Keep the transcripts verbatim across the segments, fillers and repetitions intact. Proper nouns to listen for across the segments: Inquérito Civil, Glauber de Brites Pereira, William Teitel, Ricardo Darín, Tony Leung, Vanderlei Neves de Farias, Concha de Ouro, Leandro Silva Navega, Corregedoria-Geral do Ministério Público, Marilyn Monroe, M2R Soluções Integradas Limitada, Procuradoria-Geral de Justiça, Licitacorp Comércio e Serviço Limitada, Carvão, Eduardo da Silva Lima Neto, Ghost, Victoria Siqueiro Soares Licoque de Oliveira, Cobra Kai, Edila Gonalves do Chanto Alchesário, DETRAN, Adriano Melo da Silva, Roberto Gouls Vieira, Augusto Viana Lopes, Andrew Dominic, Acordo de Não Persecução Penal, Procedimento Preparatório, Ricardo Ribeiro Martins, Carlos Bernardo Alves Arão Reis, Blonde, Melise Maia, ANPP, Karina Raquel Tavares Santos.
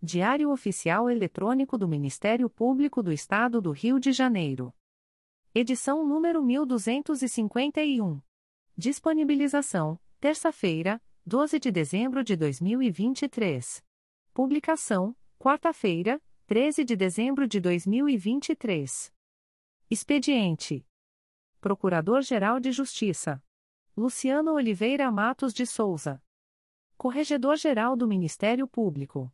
Diário Oficial Eletrônico do Ministério Público do Estado do Rio de Janeiro. Edição número mil duzentos e cinquenta e um. Disponibilização, terça-feira, doze de dezembro de dois mil e vinte e três. Publicação, quarta-feira, treze de dezembro de dois mil e vinte e três. Expediente: Procurador-Geral de Justiça Luciano Oliveira Matos de Souza. Corregedor-Geral do Ministério Público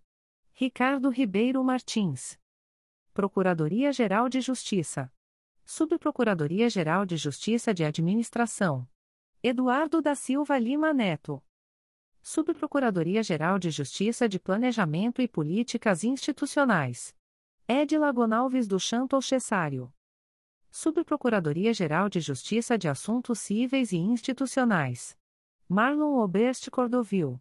Ricardo Ribeiro Martins. Procuradoria-Geral de Justiça. Subprocuradoria-Geral de Justiça de Administração Eduardo da Silva Lima Neto. Subprocuradoria-Geral de Justiça de Planejamento e Políticas Institucionais Edila Gonalves do Chanto Alchesário. Subprocuradoria-Geral de Justiça de Assuntos Cíveis e Institucionais Marlon Oberste Cordovil.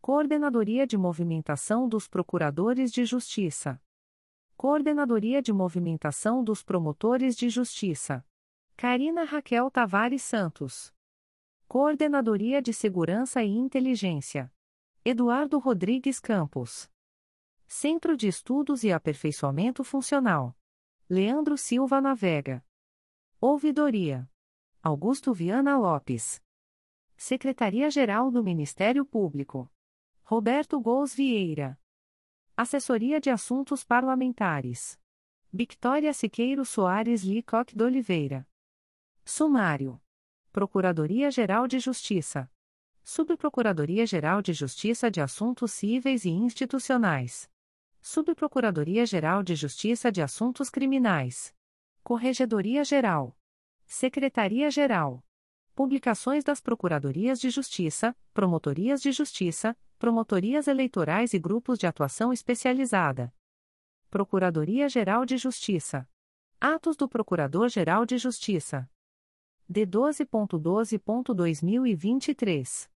Coordenadoria de Movimentação dos Procuradores de Justiça. Coordenadoria de Movimentação dos Promotores de Justiça Karina Raquel Tavares Santos. Coordenadoria de Segurança e Inteligência Eduardo Rodrigues Campos. Centro de Estudos e Aperfeiçoamento Funcional Leandro Silva Navega. Ouvidoria Augusto Viana Lopes. Secretaria-Geral do Ministério Público Roberto Gouls Vieira. Assessoria de Assuntos Parlamentares Victoria Siqueiro Soares Licoque de Oliveira. Sumário Procuradoria-Geral de Justiça Subprocuradoria-Geral de Justiça de Assuntos Cíveis e Institucionais Subprocuradoria-Geral de Justiça de Assuntos Criminais Corregedoria-Geral. Secretaria-Geral. Publicações das Procuradorias de Justiça, Promotorias de Justiça, Promotorias Eleitorais e Grupos de Atuação Especializada. Procuradoria-Geral de Justiça. Atos do Procurador-Geral de Justiça. D doze ponto doze ponto dois mil e vinte e três.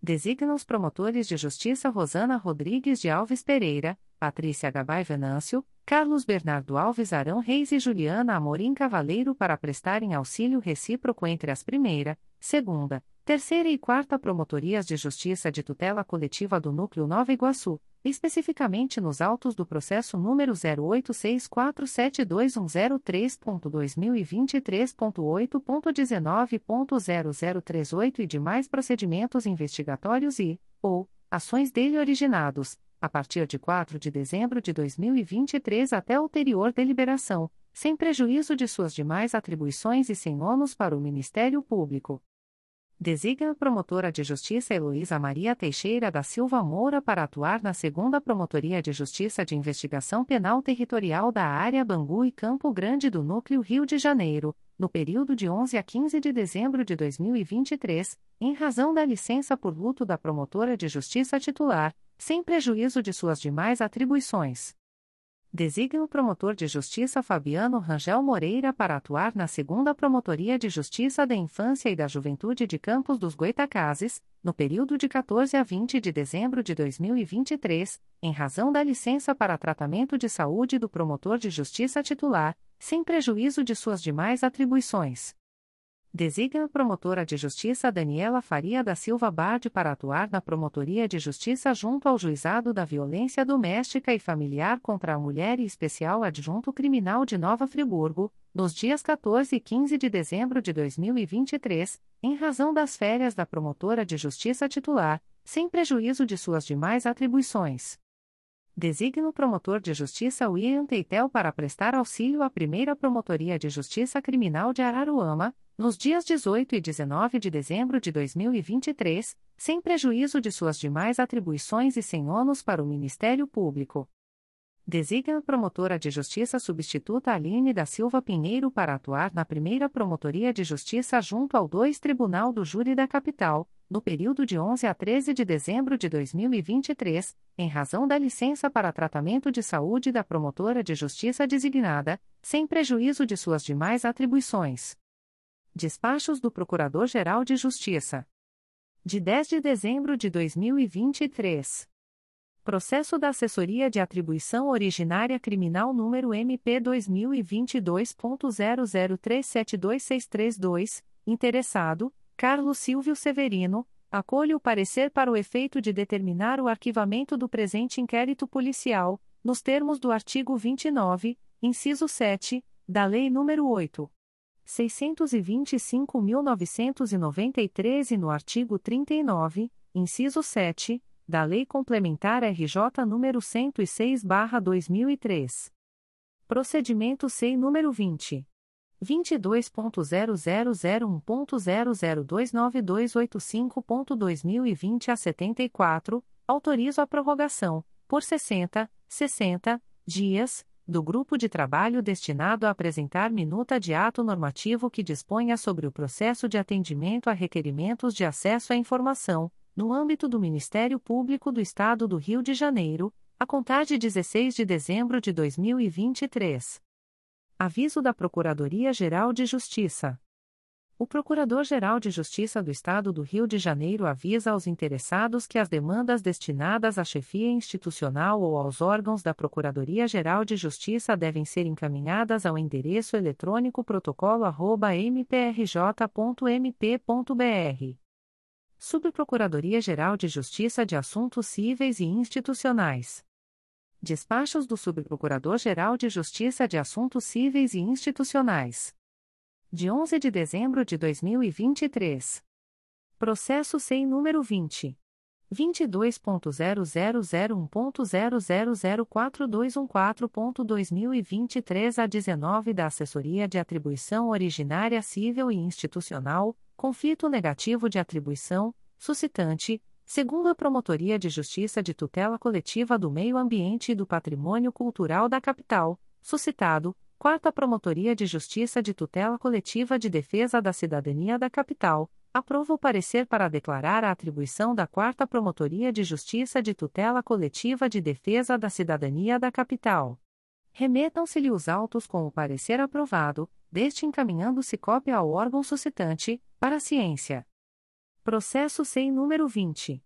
Designa os promotores de justiça Rosana Rodrigues de Alves Pereira, Patrícia Gabay Venâncio, Carlos Bernardo Alves Arão Reis e Juliana Amorim Cavaleiro para prestarem auxílio recíproco entre as primeira, segunda, terceira e quarta Promotorias de Justiça de Tutela Coletiva do Núcleo Nova Iguaçu, especificamente nos autos do processo número zero oito seis quatro sete dois um zero três ponto dois mil e vinte e três ponto oito ponto dezenove ponto zero zero três oito e demais procedimentos investigatórios e, ou, ações dele originados, a partir de quatro de dezembro de dois mil e vinte e três até ulterior deliberação, sem prejuízo de suas demais atribuições e sem ônus para o Ministério Público. Designa a promotora de justiça Heloísa Maria Teixeira da Silva Moura para atuar na segunda Promotoria de Justiça de Investigação Penal Territorial da Área Bangu e Campo Grande do Núcleo Rio de Janeiro, no período de onze a quinze de dezembro de dois mil e vinte e três, em razão da licença por luto da promotora de justiça titular, sem prejuízo de suas demais atribuições. Designa o promotor de justiça Fabiano Rangel Moreira para atuar na segunda Promotoria de Justiça da Infância e da Juventude de Campos dos Goitacazes, no período de quatorze a vinte de dezembro de dois mil e vinte e três, em razão da licença para tratamento de saúde do promotor de justiça titular, sem prejuízo de suas demais atribuições. Designa a promotora de justiça Daniela Faria da Silva Bard para atuar na Promotoria de Justiça junto ao Juizado da Violência Doméstica e Familiar contra a Mulher e Especial Adjunto Criminal de Nova Friburgo, nos dias quatorze e quinze de dezembro de dois mil e vinte e três, em razão das férias da promotora de justiça titular, sem prejuízo de suas demais atribuições. Designa o promotor de justiça William Teitel para prestar auxílio à primeira Promotoria de Justiça Criminal de Araruama, nos dias dezoito e dezenove de dezembro de dois mil e vinte e três, sem prejuízo de suas demais atribuições e sem ônus para o Ministério Público. Designa a promotora de justiça substituta Aline da Silva Pinheiro para atuar na primeira Promotoria de Justiça junto ao segundo Tribunal do Júri da Capital, no período de onze a treze de dezembro de dois mil e vinte e três, em razão da licença para tratamento de saúde da promotora de justiça designada, sem prejuízo de suas demais atribuições. Despachos do Procurador-Geral de Justiça. De dez de dezembro de dois mil e vinte e três. Processo da Assessoria de Atribuição Originária Criminal número M P dois mil e vinte e dois ponto zero zero três sete dois seis três dois, interessado, Carlos Silvio Severino, acolhe o parecer para o efeito de determinar o arquivamento do presente inquérito policial, nos termos do artigo vinte e nove, inciso sete, da Lei número oito mil seiscentos e vinte e cinco mil novecentos e noventa e três e no artigo trinta e nove, inciso sete, da Lei Complementar R J número cento e seis barra dois mil e três. Procedimento S E I número vinte ponto vinte e dois ponto zero zero zero um ponto zero zero dois nove dois oito cinco ponto dois mil e vinte a setenta e quatro, autorizo a prorrogação, por sessenta, sessenta, dias, do grupo de trabalho destinado a apresentar minuta de ato normativo que disponha sobre o processo de atendimento a requerimentos de acesso à informação, no âmbito do Ministério Público do Estado do Rio de Janeiro, a contar de dezesseis de dezembro de dois mil e vinte e três. Aviso da Procuradoria-Geral de Justiça. O Procurador-Geral de Justiça do Estado do Rio de Janeiro avisa aos interessados que as demandas destinadas à chefia institucional ou aos órgãos da Procuradoria-Geral de Justiça devem ser encaminhadas ao endereço eletrônico protocolo arroba m p r j ponto m p ponto b r. Subprocuradoria-Geral de Justiça de Assuntos Cíveis e Institucionais. Despachos do Subprocurador-Geral de Justiça de Assuntos Cíveis e Institucionais. De onze de dezembro de dois mil e vinte e três. Processo S E I número vinte ponto vinte e dois ponto zero zero zero um ponto zero zero zero quatro dois um quatro ponto dois mil e vinte e três a dezenove da Assessoria de Atribuição Originária Cível e Institucional, conflito negativo de atribuição, suscitante, segundo a Promotoria de Justiça de Tutela Coletiva do Meio Ambiente e do Patrimônio Cultural da Capital, suscitado, quarta Promotoria de Justiça de Tutela Coletiva de Defesa da Cidadania da Capital, aprova o parecer para declarar a atribuição da quarta Promotoria de Justiça de Tutela Coletiva de Defesa da Cidadania da Capital. Remetam-se-lhe os autos com o parecer aprovado, deste encaminhando-se cópia ao órgão suscitante, para a ciência. Processo S E I número vinte ponto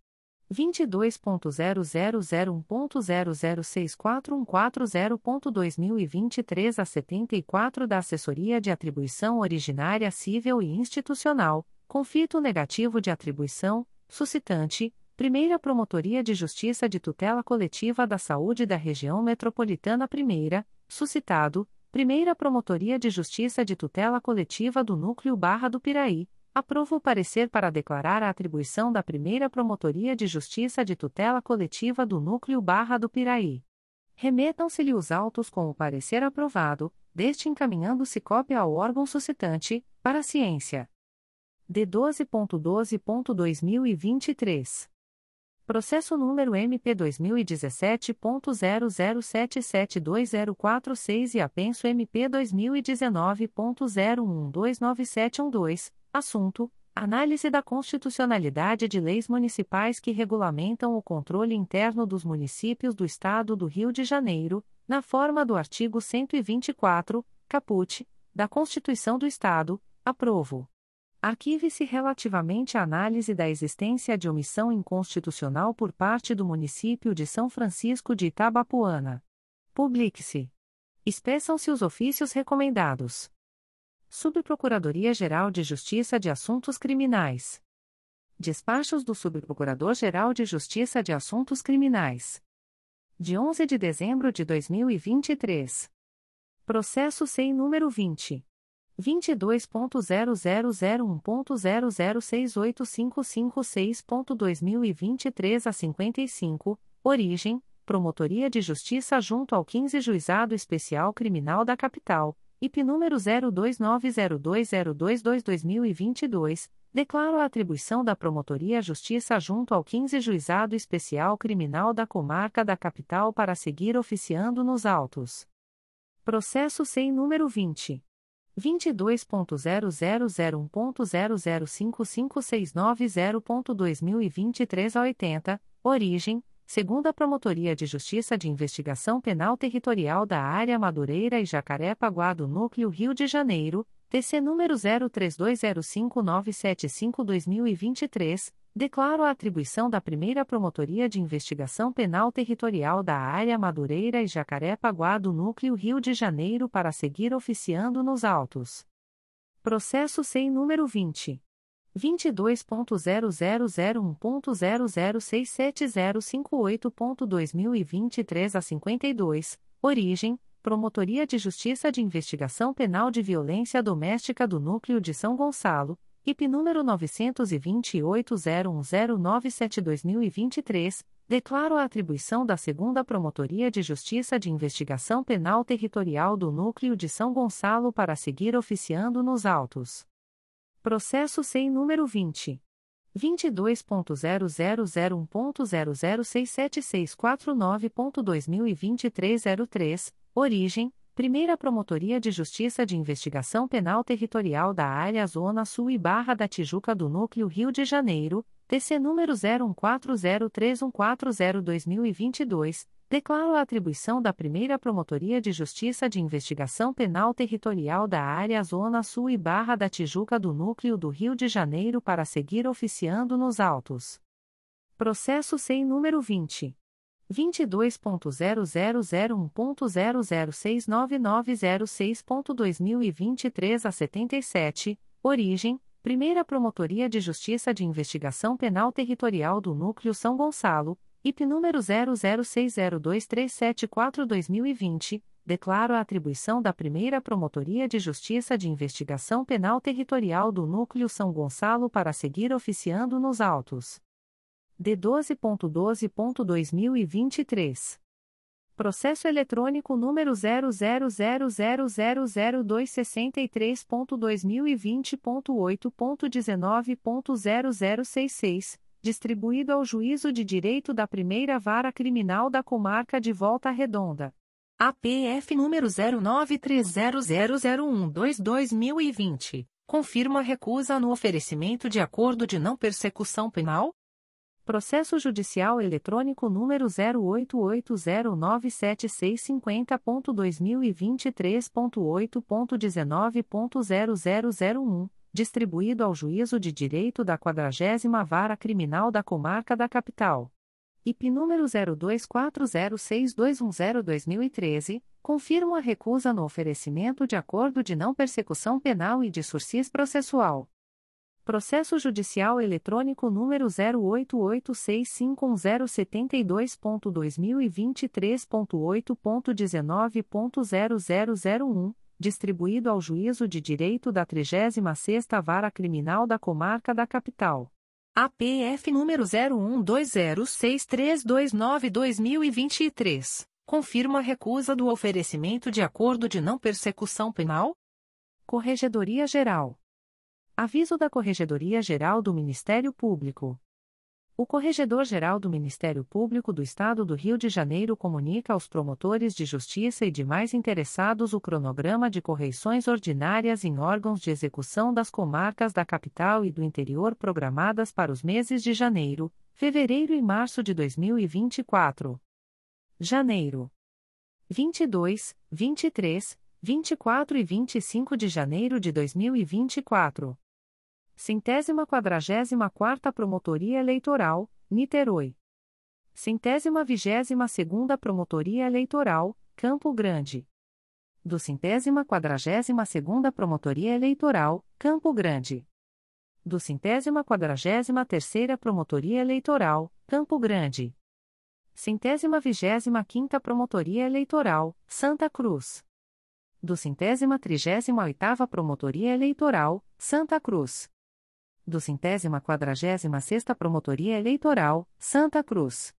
vinte e dois ponto zero zero zero um ponto zero zero seis quatro um quatro zero ponto dois mil e vinte e três a setenta e quatro da Assessoria de Atribuição Originária Cível e Institucional, conflito negativo de atribuição, suscitante, Primeira Promotoria de Justiça de Tutela Coletiva da Saúde da Região Metropolitana Primeira, suscitado, Primeira Promotoria de Justiça de Tutela Coletiva do Núcleo Barra do Piraí, aprova o parecer para declarar a atribuição da Primeira Promotoria de Justiça de Tutela Coletiva do Núcleo Barra do Piraí. Remetam-se-lhe os autos com o parecer aprovado, deste encaminhando-se cópia ao órgão suscitante, para a ciência. D doze ponto doze ponto dois mil e vinte e três. Processo número M P dois mil e dezessete ponto zero zero sete sete dois zero quatro seis e apenso M P dois mil e dezenove ponto zero um dois nove sete um dois, assunto: análise da constitucionalidade de leis municipais que regulamentam o controle interno dos municípios do Estado do Rio de Janeiro, na forma do artigo cento e vinte e quatro, caput, da Constituição do Estado. Aprovo. Arquive-se relativamente à análise da existência de omissão inconstitucional por parte do município de São Francisco de Itabapoana. Publique-se. Expeçam-se os ofícios recomendados. Subprocuradoria-Geral de Justiça de Assuntos Criminais. Despachos do Subprocurador-Geral de Justiça de Assuntos Criminais. De onze de dezembro de dois mil e vinte e três. Processo S E I número vinte ponto vinte e dois ponto zero zero zero um ponto zero zero seis oito cinco cinco seis ponto dois mil e vinte e três a cinquenta e cinco, origem, Promotoria de Justiça junto ao quinze Juizado Especial Criminal da Capital, I P número zero dois nove zero dois zero dois dois dois mil e vinte e dois, declaro a atribuição da Promotoria Justiça junto ao quinze Juizado Especial Criminal da Comarca da Capital para seguir oficiando nos autos. Processo S E I número vinte vinte e dois ponto zero zero zero um ponto zero zero cinco cinco seis nove zero ponto dois mil e vinte e três a oitenta, origem, Segunda Promotoria de Justiça de Investigação Penal Territorial da Área Madureira e Jacarepaguá do Núcleo Rio de Janeiro, T C número zero três dois zero cinco nove sete cinco barra dois mil e vinte e três, declaro a atribuição da Primeira Promotoria de Investigação Penal Territorial da Área Madureira e Jacarepaguá do Núcleo Rio de Janeiro para seguir oficiando nos autos. Processo S E I número vinte. vinte e dois ponto zero zero zero um ponto zero zero seis sete zero cinco oito ponto dois mil e vinte e três a cinquenta e dois, origem, Promotoria de Justiça de Investigação Penal de Violência Doméstica do Núcleo de São Gonçalo, I P número nove dois oito zero um zero nove sete barra dois mil e vinte e três, declaro a atribuição da segunda Promotoria de Justiça de Investigação Penal Territorial do Núcleo de São Gonçalo para seguir oficiando nos autos. Processo S E I número vinte. vinte e dois ponto zero zero zero um ponto zero zero seis sete seis quatro nove ponto dois mil e vinte e três a zero três, origem, Primeira Promotoria de Justiça de Investigação Penal Territorial da Área Zona Sul e Barra da Tijuca do Núcleo Rio de Janeiro, T C número zero um quatro zero três um quatro zero barra dois mil e vinte e dois, declaro a atribuição da Primeira Promotoria de Justiça de Investigação Penal Territorial da Área Zona Sul e Barra da Tijuca do Núcleo do Rio de Janeiro para seguir oficiando nos autos. Processo S E I número vinte. vinte e dois ponto zero zero zero um ponto zero zero seis nove nove zero seis ponto dois mil e vinte e três a setenta e sete, origem, Primeira Promotoria de Justiça de Investigação Penal Territorial do Núcleo São Gonçalo, I P número zero zero seis zero dois três sete quatro barra dois mil e vinte, declaro a atribuição da Primeira Promotoria de Justiça de Investigação Penal Territorial do Núcleo São Gonçalo para seguir oficiando nos autos. D doze ponto doze ponto dois mil e vinte e três. Processo eletrônico número zero zero zero zero zero zero dois seis três ponto dois mil e vinte ponto oito ponto dezenove ponto zero zero seis seis, distribuído ao Juízo de Direito da Primeira Vara Criminal da Comarca de Volta Redonda. A P F número zero nove três zero zero zero um dois barra dois mil e vinte, confirma a recusa no oferecimento de acordo de não persecução penal. Processo Judicial Eletrônico número zero oito oito zero nove sete seis cinco zero ponto dois mil e vinte e três ponto oito ponto dezenove ponto zero zero zero um, distribuído ao Juízo de Direito da quadragésima Vara Criminal da Comarca da Capital. I P número zero dois quatro zero seis dois um zero barra dois mil e treze, confirma a recusa no oferecimento de acordo de não persecução penal e de sursis processual. Processo Judicial Eletrônico número zero oito oito seis cinco zero sete dois ponto dois mil e vinte e três ponto oito ponto dezenove ponto zero zero zero um, distribuído ao Juízo de Direito da trigésima sexta Vara Criminal da Comarca da Capital. A P F número zero um dois zero seis três dois nove barra dois mil e vinte e três, confirma a recusa do oferecimento de acordo de não persecução penal. Corregedoria-Geral. Aviso da Corregedoria-Geral do Ministério Público. O Corregedor-Geral do Ministério Público do Estado do Rio de Janeiro comunica aos promotores de justiça e demais interessados o cronograma de correições ordinárias em órgãos de execução das comarcas da capital e do interior programadas para os meses de janeiro, fevereiro e março de dois mil e vinte e quatro. Janeiro. vinte e dois, vinte e três, vinte e quatro e vinte e cinco de janeiro de dois mil e vinte e quatro. Centésima quadragésima quarta Promotoria Eleitoral, Niterói. Centésima vigésima segunda Promotoria Eleitoral, Campo Grande. Do centésima quadragésima segunda Promotoria Eleitoral, Campo Grande. Do centésima quadragésima terceira Promotoria Eleitoral, Campo Grande. Centésima vigésima quinta Promotoria Eleitoral, Santa Cruz. Do centésima trigésima oitava Promotoria Eleitoral, Santa Cruz. Do centésima quadragésima sexta Promotoria Eleitoral, Santa Cruz.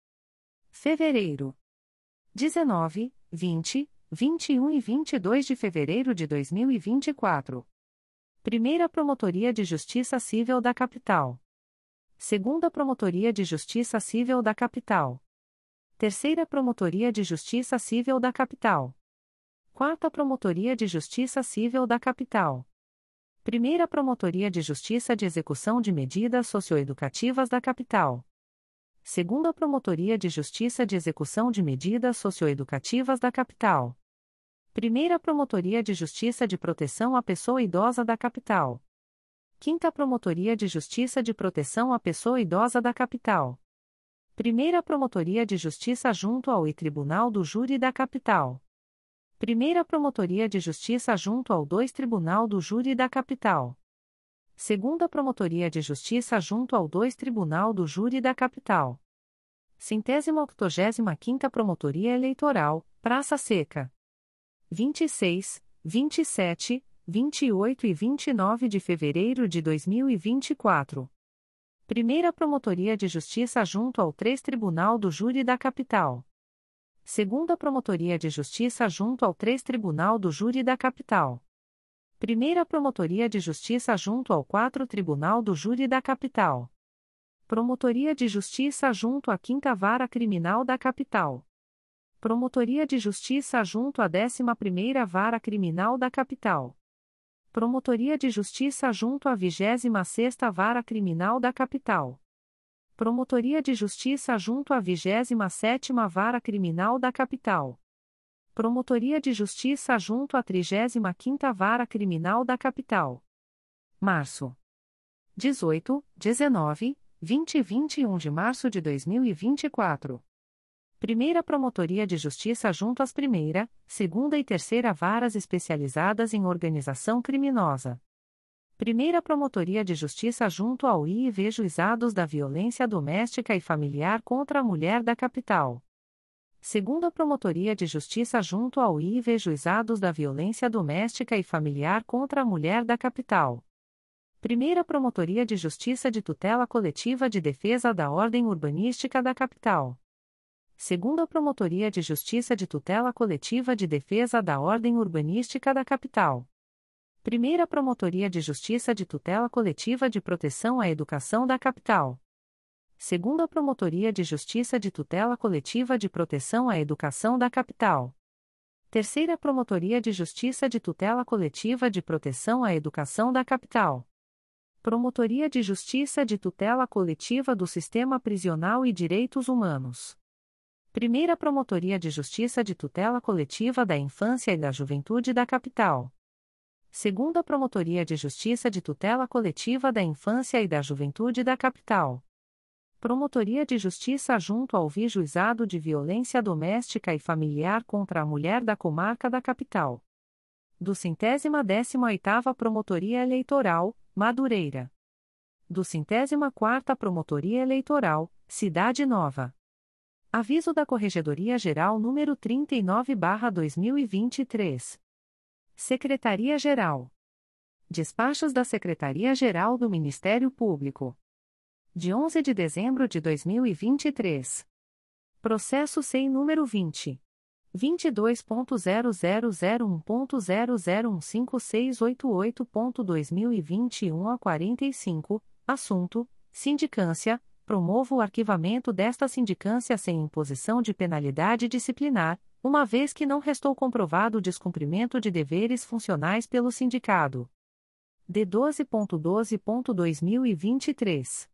Fevereiro. dezenove, vinte, vinte e um e vinte e dois de fevereiro de dois mil e vinte e quatro. Primeira Promotoria de Justiça Civil da Capital. Segunda Promotoria de Justiça Civil da Capital. Terceira Promotoria de Justiça Civil da Capital. quarta Promotoria de Justiça Civil da Capital. Primeira Promotoria de Justiça de Execução de Medidas Socioeducativas da Capital. Segunda Promotoria de Justiça de Execução de Medidas Socioeducativas da Capital. Primeira Promotoria de Justiça de Proteção à Pessoa Idosa da Capital. Quinta Promotoria de Justiça de Proteção à Pessoa Idosa da Capital. Primeira Promotoria de Justiça junto ao E-Tribunal do Júri da Capital. Primeira Promotoria de Justiça junto ao dois Tribunal do Júri da Capital. Segunda Promotoria de Justiça junto ao dois Tribunal do Júri da Capital. Centésima octogésima quinta Promotoria Eleitoral, Praça Seca. vinte e seis, vinte e sete, vinte e oito e vinte e nove de fevereiro de dois mil e vinte e quatro. Primeira Promotoria de Justiça junto ao três Tribunal do Júri da Capital. Segunda Promotoria de Justiça junto ao três Tribunal do Júri da Capital. Primeira Promotoria de Justiça junto ao quatro Tribunal do Júri da Capital. Promotoria de Justiça junto à quinta Vara Criminal da Capital. Promotoria de Justiça junto à décima primeira Vara Criminal da Capital. Promotoria de Justiça junto à vigésima sexta Vara Criminal da Capital. Promotoria de Justiça junto à vigésima sétima Vara Criminal da Capital. Promotoria de Justiça junto à trigésima quinta Vara Criminal da Capital. Março. dezoito, dezenove, vinte e vinte e um de março de dois mil e vinte e quatro. Primeira Promotoria de Justiça junto às Primeira, Segunda e Terceira Varas Especializadas em Organização Criminosa. Primeira Promotoria de Justiça junto ao I I V Juizados da Violência Doméstica e Familiar contra a Mulher da Capital. Segunda Promotoria de Justiça junto ao I I V Juizados da Violência Doméstica e Familiar contra a Mulher da Capital. Primeira Promotoria de Justiça de Tutela Coletiva de Defesa da Ordem Urbanística da Capital. Segunda Promotoria de Justiça de Tutela Coletiva de Defesa da Ordem Urbanística da Capital. Primeira Promotoria de Justiça de Tutela Coletiva de Proteção à Educação da Capital. Segunda Promotoria de Justiça de Tutela Coletiva de Proteção à Educação da Capital. Terceira Promotoria de Justiça de Tutela Coletiva de Proteção à Educação da Capital. Promotoria de Justiça de Tutela Coletiva do Sistema Prisional e Direitos Humanos. Primeira Promotoria de Justiça de Tutela Coletiva da Infância e da Juventude da Capital. Segunda Promotoria de Justiça de Tutela Coletiva da Infância e da Juventude da Capital. Promotoria de Justiça junto ao V I Juizado de Violência Doméstica e Familiar contra a Mulher da Comarca da Capital. Do centésima décima oitava Promotoria Eleitoral, Madureira. Do centésima quarta Promotoria Eleitoral, Cidade Nova. Aviso da Corregedoria-Geral número trinta e nove barra dois mil e vinte e três. Secretaria-Geral. Despachos da Secretaria-Geral do Ministério Público. De onze de dezembro de dois mil e vinte e três. Processo S E I número vinte, vinte e dois ponto zero zero zero um ponto zero zero um cinco seis oito oito ponto dois mil e vinte e um a quarenta e cinco, assunto, sindicância. Promovo o arquivamento desta sindicância sem imposição de penalidade disciplinar, uma vez que não restou comprovado o descumprimento de deveres funcionais pelo sindicado. D doze ponto doze ponto dois mil e vinte e três.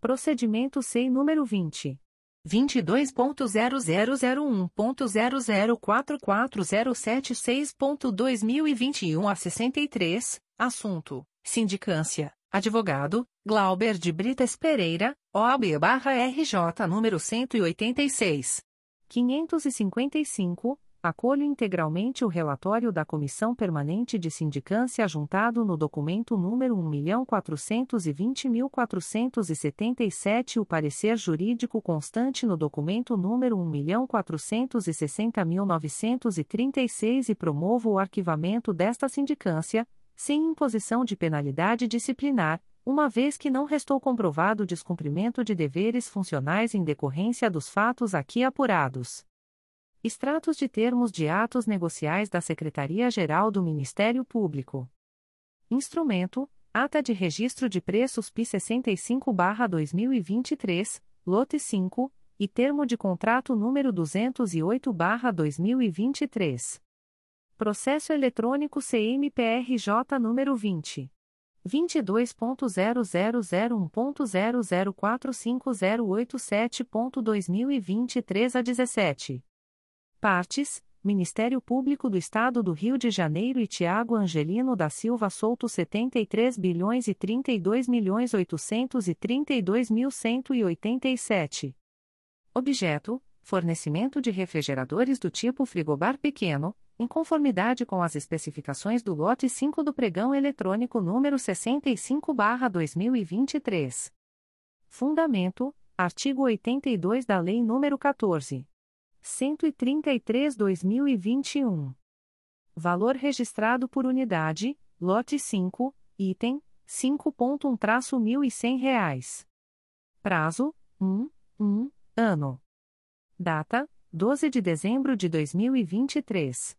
Procedimento S E I número vinte, vinte e dois ponto zero zero zero um ponto zero zero quatro quatro zero sete seis ponto dois mil e vinte e um a sessenta e três, assunto, sindicância. Advogado, Glauber de Brites Pereira, O A B barra R J número cento e oitenta e seis mil quinhentos e cinquenta e cinco, acolho integralmente o relatório da Comissão Permanente de Sindicância ajuntado no documento número um milhão quatrocentos e vinte mil quatrocentos e setenta e sete e o parecer jurídico constante no documento número um milhão quatrocentos e sessenta mil novecentos e trinta e seis e promovo o arquivamento desta sindicância, sem imposição de penalidade disciplinar, uma vez que não restou comprovado o descumprimento de deveres funcionais em decorrência dos fatos aqui apurados. Extratos de termos de atos negociais da Secretaria-Geral do Ministério Público. Instrumento: Ata de Registro de Preços P sessenta e cinco barra dois mil e vinte e três, Lote cinco, e Termo de Contrato número duzentos e oito barra dois mil e vinte e três. Processo eletrônico C M P R J número vinte. vinte e dois ponto zero zero zero um ponto zero zero quatro cinco zero oito sete ponto dois mil e vinte e três a dezessete. Partes: Ministério Público do Estado do Rio de Janeiro e Tiago Angelino da Silva Souto setenta e três bilhões e trinta e dois milhões oitocentos e trinta e dois mil cento e oitenta e sete. Objeto: fornecimento de refrigeradores do tipo frigobar pequeno, em conformidade com as especificações do lote cinco do pregão eletrônico número sessenta e cinco barra dois mil e vinte e três. Fundamento: artigo oitenta e dois da Lei nº quatorze mil cento e trinta e três barra dois mil e vinte e um. Valor registrado por unidade, lote cinco, item, cinco ponto um traço mil e cem reais. Prazo, um, um, ano. Data, doze de dezembro de dois mil e vinte e três.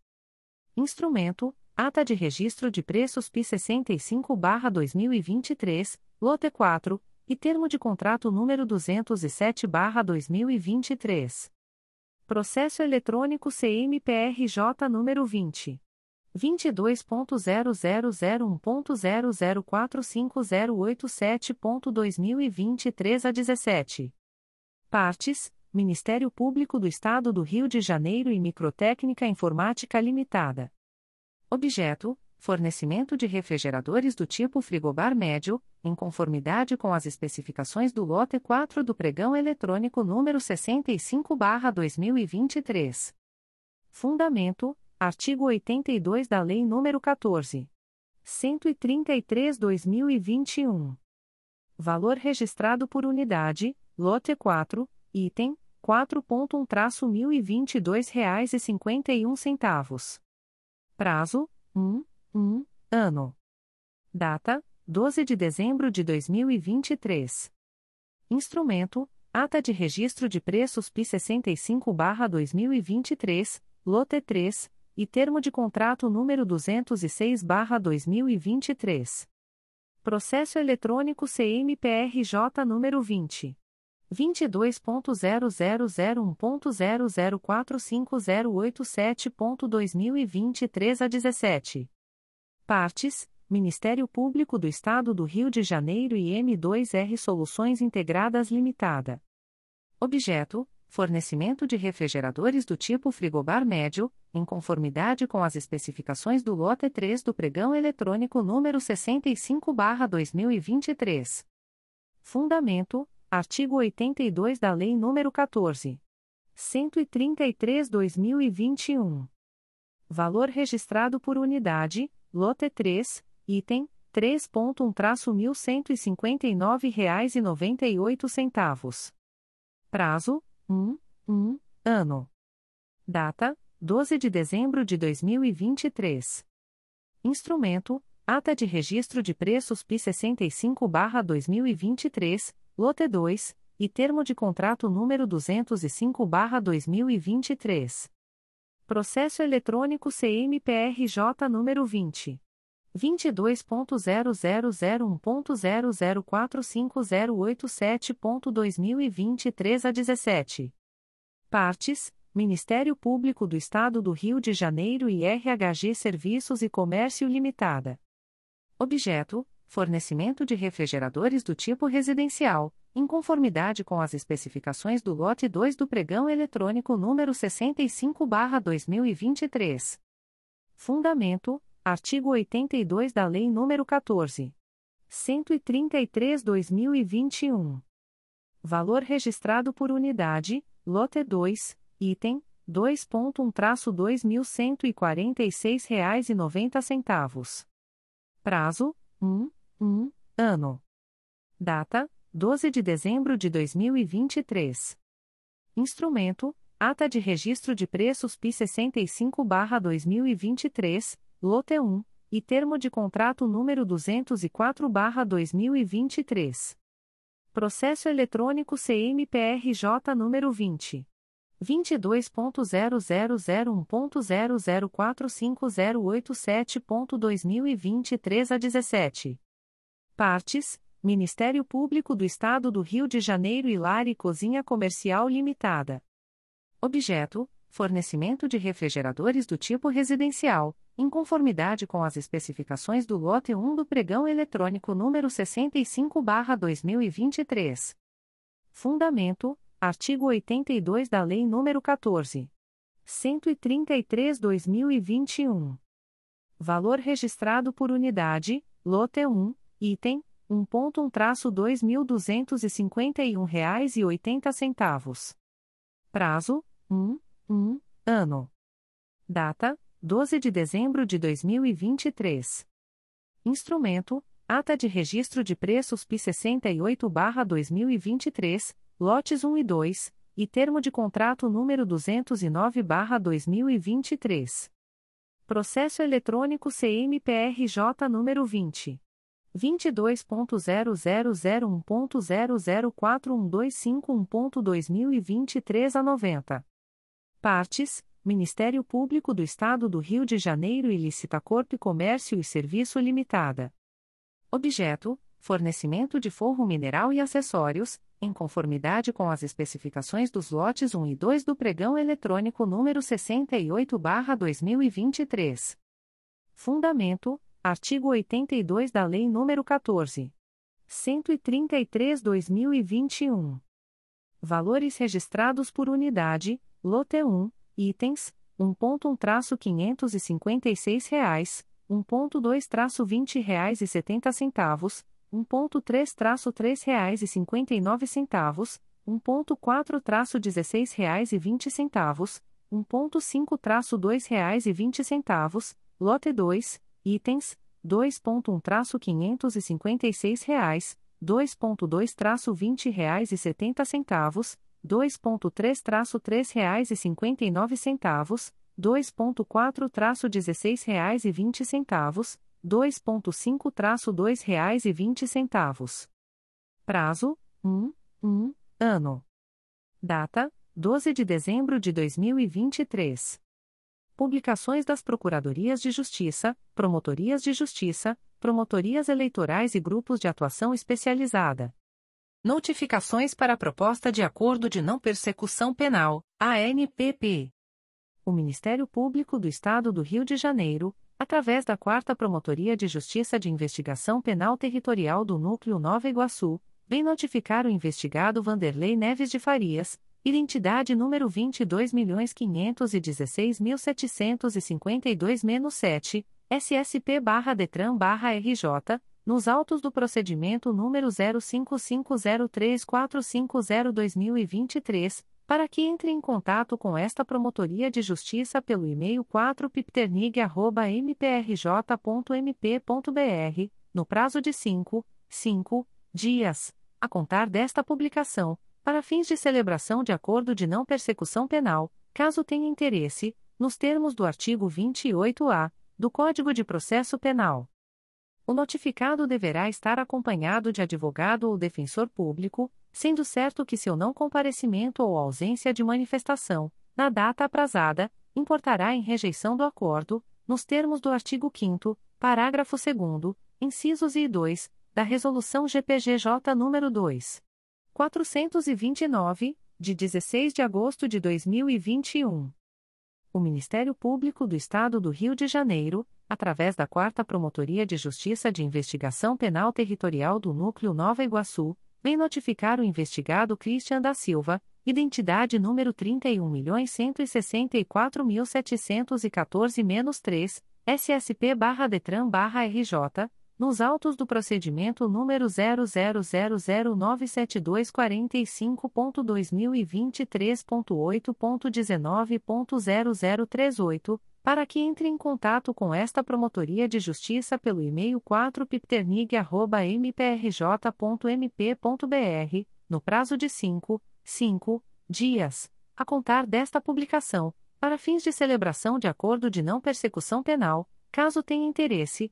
Instrumento, Ata de Registro de Preços P I sessenta e cinco barra dois mil e vinte e três, Lote quatro, e Termo de Contrato número duzentos e sete barra dois mil e vinte e três. Processo eletrônico C M P R J número vinte. vinte e dois ponto zero zero zero um ponto zero zero quatro cinco zero oito sete ponto dois mil e vinte e três a dezessete. Partes: Ministério Público do Estado do Rio de Janeiro e Microtécnica Informática Limitada. Objeto: fornecimento de refrigeradores do tipo frigobar médio, em conformidade com as especificações do lote quatro do pregão eletrônico número sessenta e cinco barra dois mil e vinte e três. Fundamento: artigo oitenta e dois da Lei nº quatorze mil cento e trinta e três barra dois mil e vinte e um. Valor registrado por unidade, lote quatro, item, quatro ponto um traço mil e vinte e dois reais e cinquenta e um centavos. Prazo, um, um, ano. Data, doze de dezembro de dois mil e vinte e três. Instrumento, Ata de Registro de Preços P I sessenta e cinco barra dois mil e vinte e três, Lote três, e Termo de Contrato número duzentos e seis barra dois mil e vinte e três. Processo eletrônico C M P R J número vinte. vinte e dois ponto zero zero zero um ponto zero zero quatro cinco zero oito sete ponto dois mil e vinte e três a dezessete. Partes: Ministério Público do Estado do Rio de Janeiro e M dois R Soluções Integradas Limitada. Objeto: fornecimento de refrigeradores do tipo frigobar médio, em conformidade com as especificações do lote três do pregão eletrônico número sessenta e cinco barra dois mil e vinte e três. Fundamento: artigo oitenta e dois da Lei nº quatorze mil cento e trinta e três barra dois mil e vinte e um. Valor registrado por unidade, lote três, item, três ponto um traço mil cento e cinquenta e nove reais e noventa e oito centavos. Prazo, um, um, ano. Data, doze de dezembro de dois mil e vinte e três. Instrumento, Ata de Registro de Preços P I sessenta e cinco barra dois mil e vinte e três, Lote dois, e Termo de Contrato número duzentos e cinco barra dois mil e vinte e três. Processo eletrônico C M P R J número vinte. vinte e dois ponto zero zero zero um ponto zero zero quatro cinco zero oito sete ponto dois mil e vinte e três a dezessete. Partes: Ministério Público do Estado do Rio de Janeiro e R H G Serviços e Comércio Limitada. Objeto: fornecimento de refrigeradores do tipo residencial, em conformidade com as especificações do lote dois do pregão eletrônico número sessenta e cinco barra dois mil e vinte e três. Fundamento: artigo oitenta e dois da Lei nº quatorze mil cento e trinta e três barra dois mil e vinte e um. Valor registrado por unidade, lote dois, item, dois ponto um traço dois mil cento e quarenta e seis reais e noventa centavos. Prazo, um, um, ano. Data, doze de dezembro de dois mil e vinte e três. Instrumento, Ata de Registro de Preços P I sessenta e cinco barra dois mil e vinte e três, Lote um, e Termo de Contrato número duzentos e quatro barra dois mil e vinte e três. Processo eletrônico C M P R J número vinte. vinte e dois ponto zero zero zero um ponto zero zero quatro cinco zero oito sete ponto dois mil e vinte e três a dezessete. Partes: Ministério Público do Estado do Rio de Janeiro e Lar e Cozinha Comercial Limitada. Objeto: fornecimento de refrigeradores do tipo residencial, em conformidade com as especificações do lote um do pregão eletrônico número sessenta e cinco barra dois mil e vinte e três. Fundamento: artigo oitenta e dois da Lei nº quatorze mil cento e trinta e três barra dois mil e vinte e um. Valor registrado por unidade, lote um, item um ponto um traço dois mil duzentos e cinquenta e um reais e oitenta centavos. Prazo: um, um, ano. Data: doze de dezembro de dois mil e vinte e três. Instrumento: Ata de Registro de Preços P sessenta e oito barra dois mil e vinte e três, lotes um e dois, e Termo de Contrato número duzentos e nove barra dois mil e vinte e três. Processo Eletrônico C M P R J número vinte ponto vinte e dois ponto zero zero zero um ponto zero zero quatro um dois cinco um ponto dois mil e vinte e três a noventa. Partes: Ministério Público do Estado do Rio de Janeiro e Licitacorp Comércio e Serviço Limitada. Objeto: fornecimento de forro mineral e acessórios, em conformidade com as especificações dos lotes um e dois do pregão eletrônico número sessenta e oito barra dois mil e vinte e três. Fundamento: artigo oitenta e dois da Lei nº quatorze mil cento e trinta e três barra dois mil e vinte e um. Valores registrados por unidade, lote um, itens um ponto um traço quinhentos e cinquenta e seis reais, um ponto dois traço vinte reais e setenta centavos, um ponto três traço três reais e cinquenta e nove centavos, um ponto quatro traço dezesseis reais e vinte centavos, um ponto cinco traço dois reais e vinte centavos, lote dois, itens dois ponto um traço quinhentos e cinquenta e seis reais, dois ponto dois traço vinte reais e setenta centavos, dois ponto três traço três reais e cinquenta e nove centavos, dois ponto quatro traço dezesseis reais e vinte centavos, dois ponto cinco traço dois reais e vinte centavos. Prazo: um, um, ano. Data: doze de dezembro de dois mil e vinte e três. Publicações das Procuradorias de Justiça, Promotorias de Justiça, Promotorias Eleitorais e Grupos de Atuação Especializada. Notificações para a Proposta de Acordo de Não Persecução Penal, A N P P. O Ministério Público do Estado do Rio de Janeiro, através da quarta Promotoria de Justiça de Investigação Penal Territorial do Núcleo Nova Iguaçu, vem notificar o investigado Vanderlei Neves de Farias, identidade número vinte e dois milhões quinhentos e dezesseis mil setecentos e cinquenta e dois traço sete, S S P barra Detran barra R J, nos autos do procedimento número zero cinco cinco zero três quatro cinco zero barra dois mil e vinte e três, para que entre em contato com esta Promotoria de Justiça pelo e-mail quatro pipternig arroba m p r j ponto m p ponto b r, no prazo de cinco, cinco dias, a contar desta publicação, para fins de celebração de acordo de não persecução penal, caso tenha interesse, nos termos do artigo vinte e oito A do Código de Processo Penal. O notificado deverá estar acompanhado de advogado ou defensor público, sendo certo que seu não comparecimento ou ausência de manifestação, na data aprazada, importará em rejeição do acordo, nos termos do artigo quinto, parágrafo segundo, incisos I e dois, da Resolução G P G J nº dois mil quatrocentos e vinte e nove, de dezesseis de agosto de dois mil e vinte e um. O Ministério Público do Estado do Rio de Janeiro, através da quarta Promotoria de Justiça de Investigação Penal Territorial do Núcleo Nova Iguaçu, vem notificar o investigado Christian da Silva, identidade número trinta e um milhões cento e sessenta e quatro mil setecentos e quatorze traço três, S S P barra Detran barra R J, nos autos do procedimento número zero zero zero zero nove sete dois quatro cinco ponto dois mil e vinte e três ponto oito ponto dezenove ponto zero zero três oito, para que entre em contato com esta Promotoria de Justiça pelo e-mail quatro pipternig arroba m p r j ponto m p ponto b r, no prazo de cinco, cinco dias, a contar desta publicação, para fins de celebração de acordo de não persecução penal, caso tenha interesse,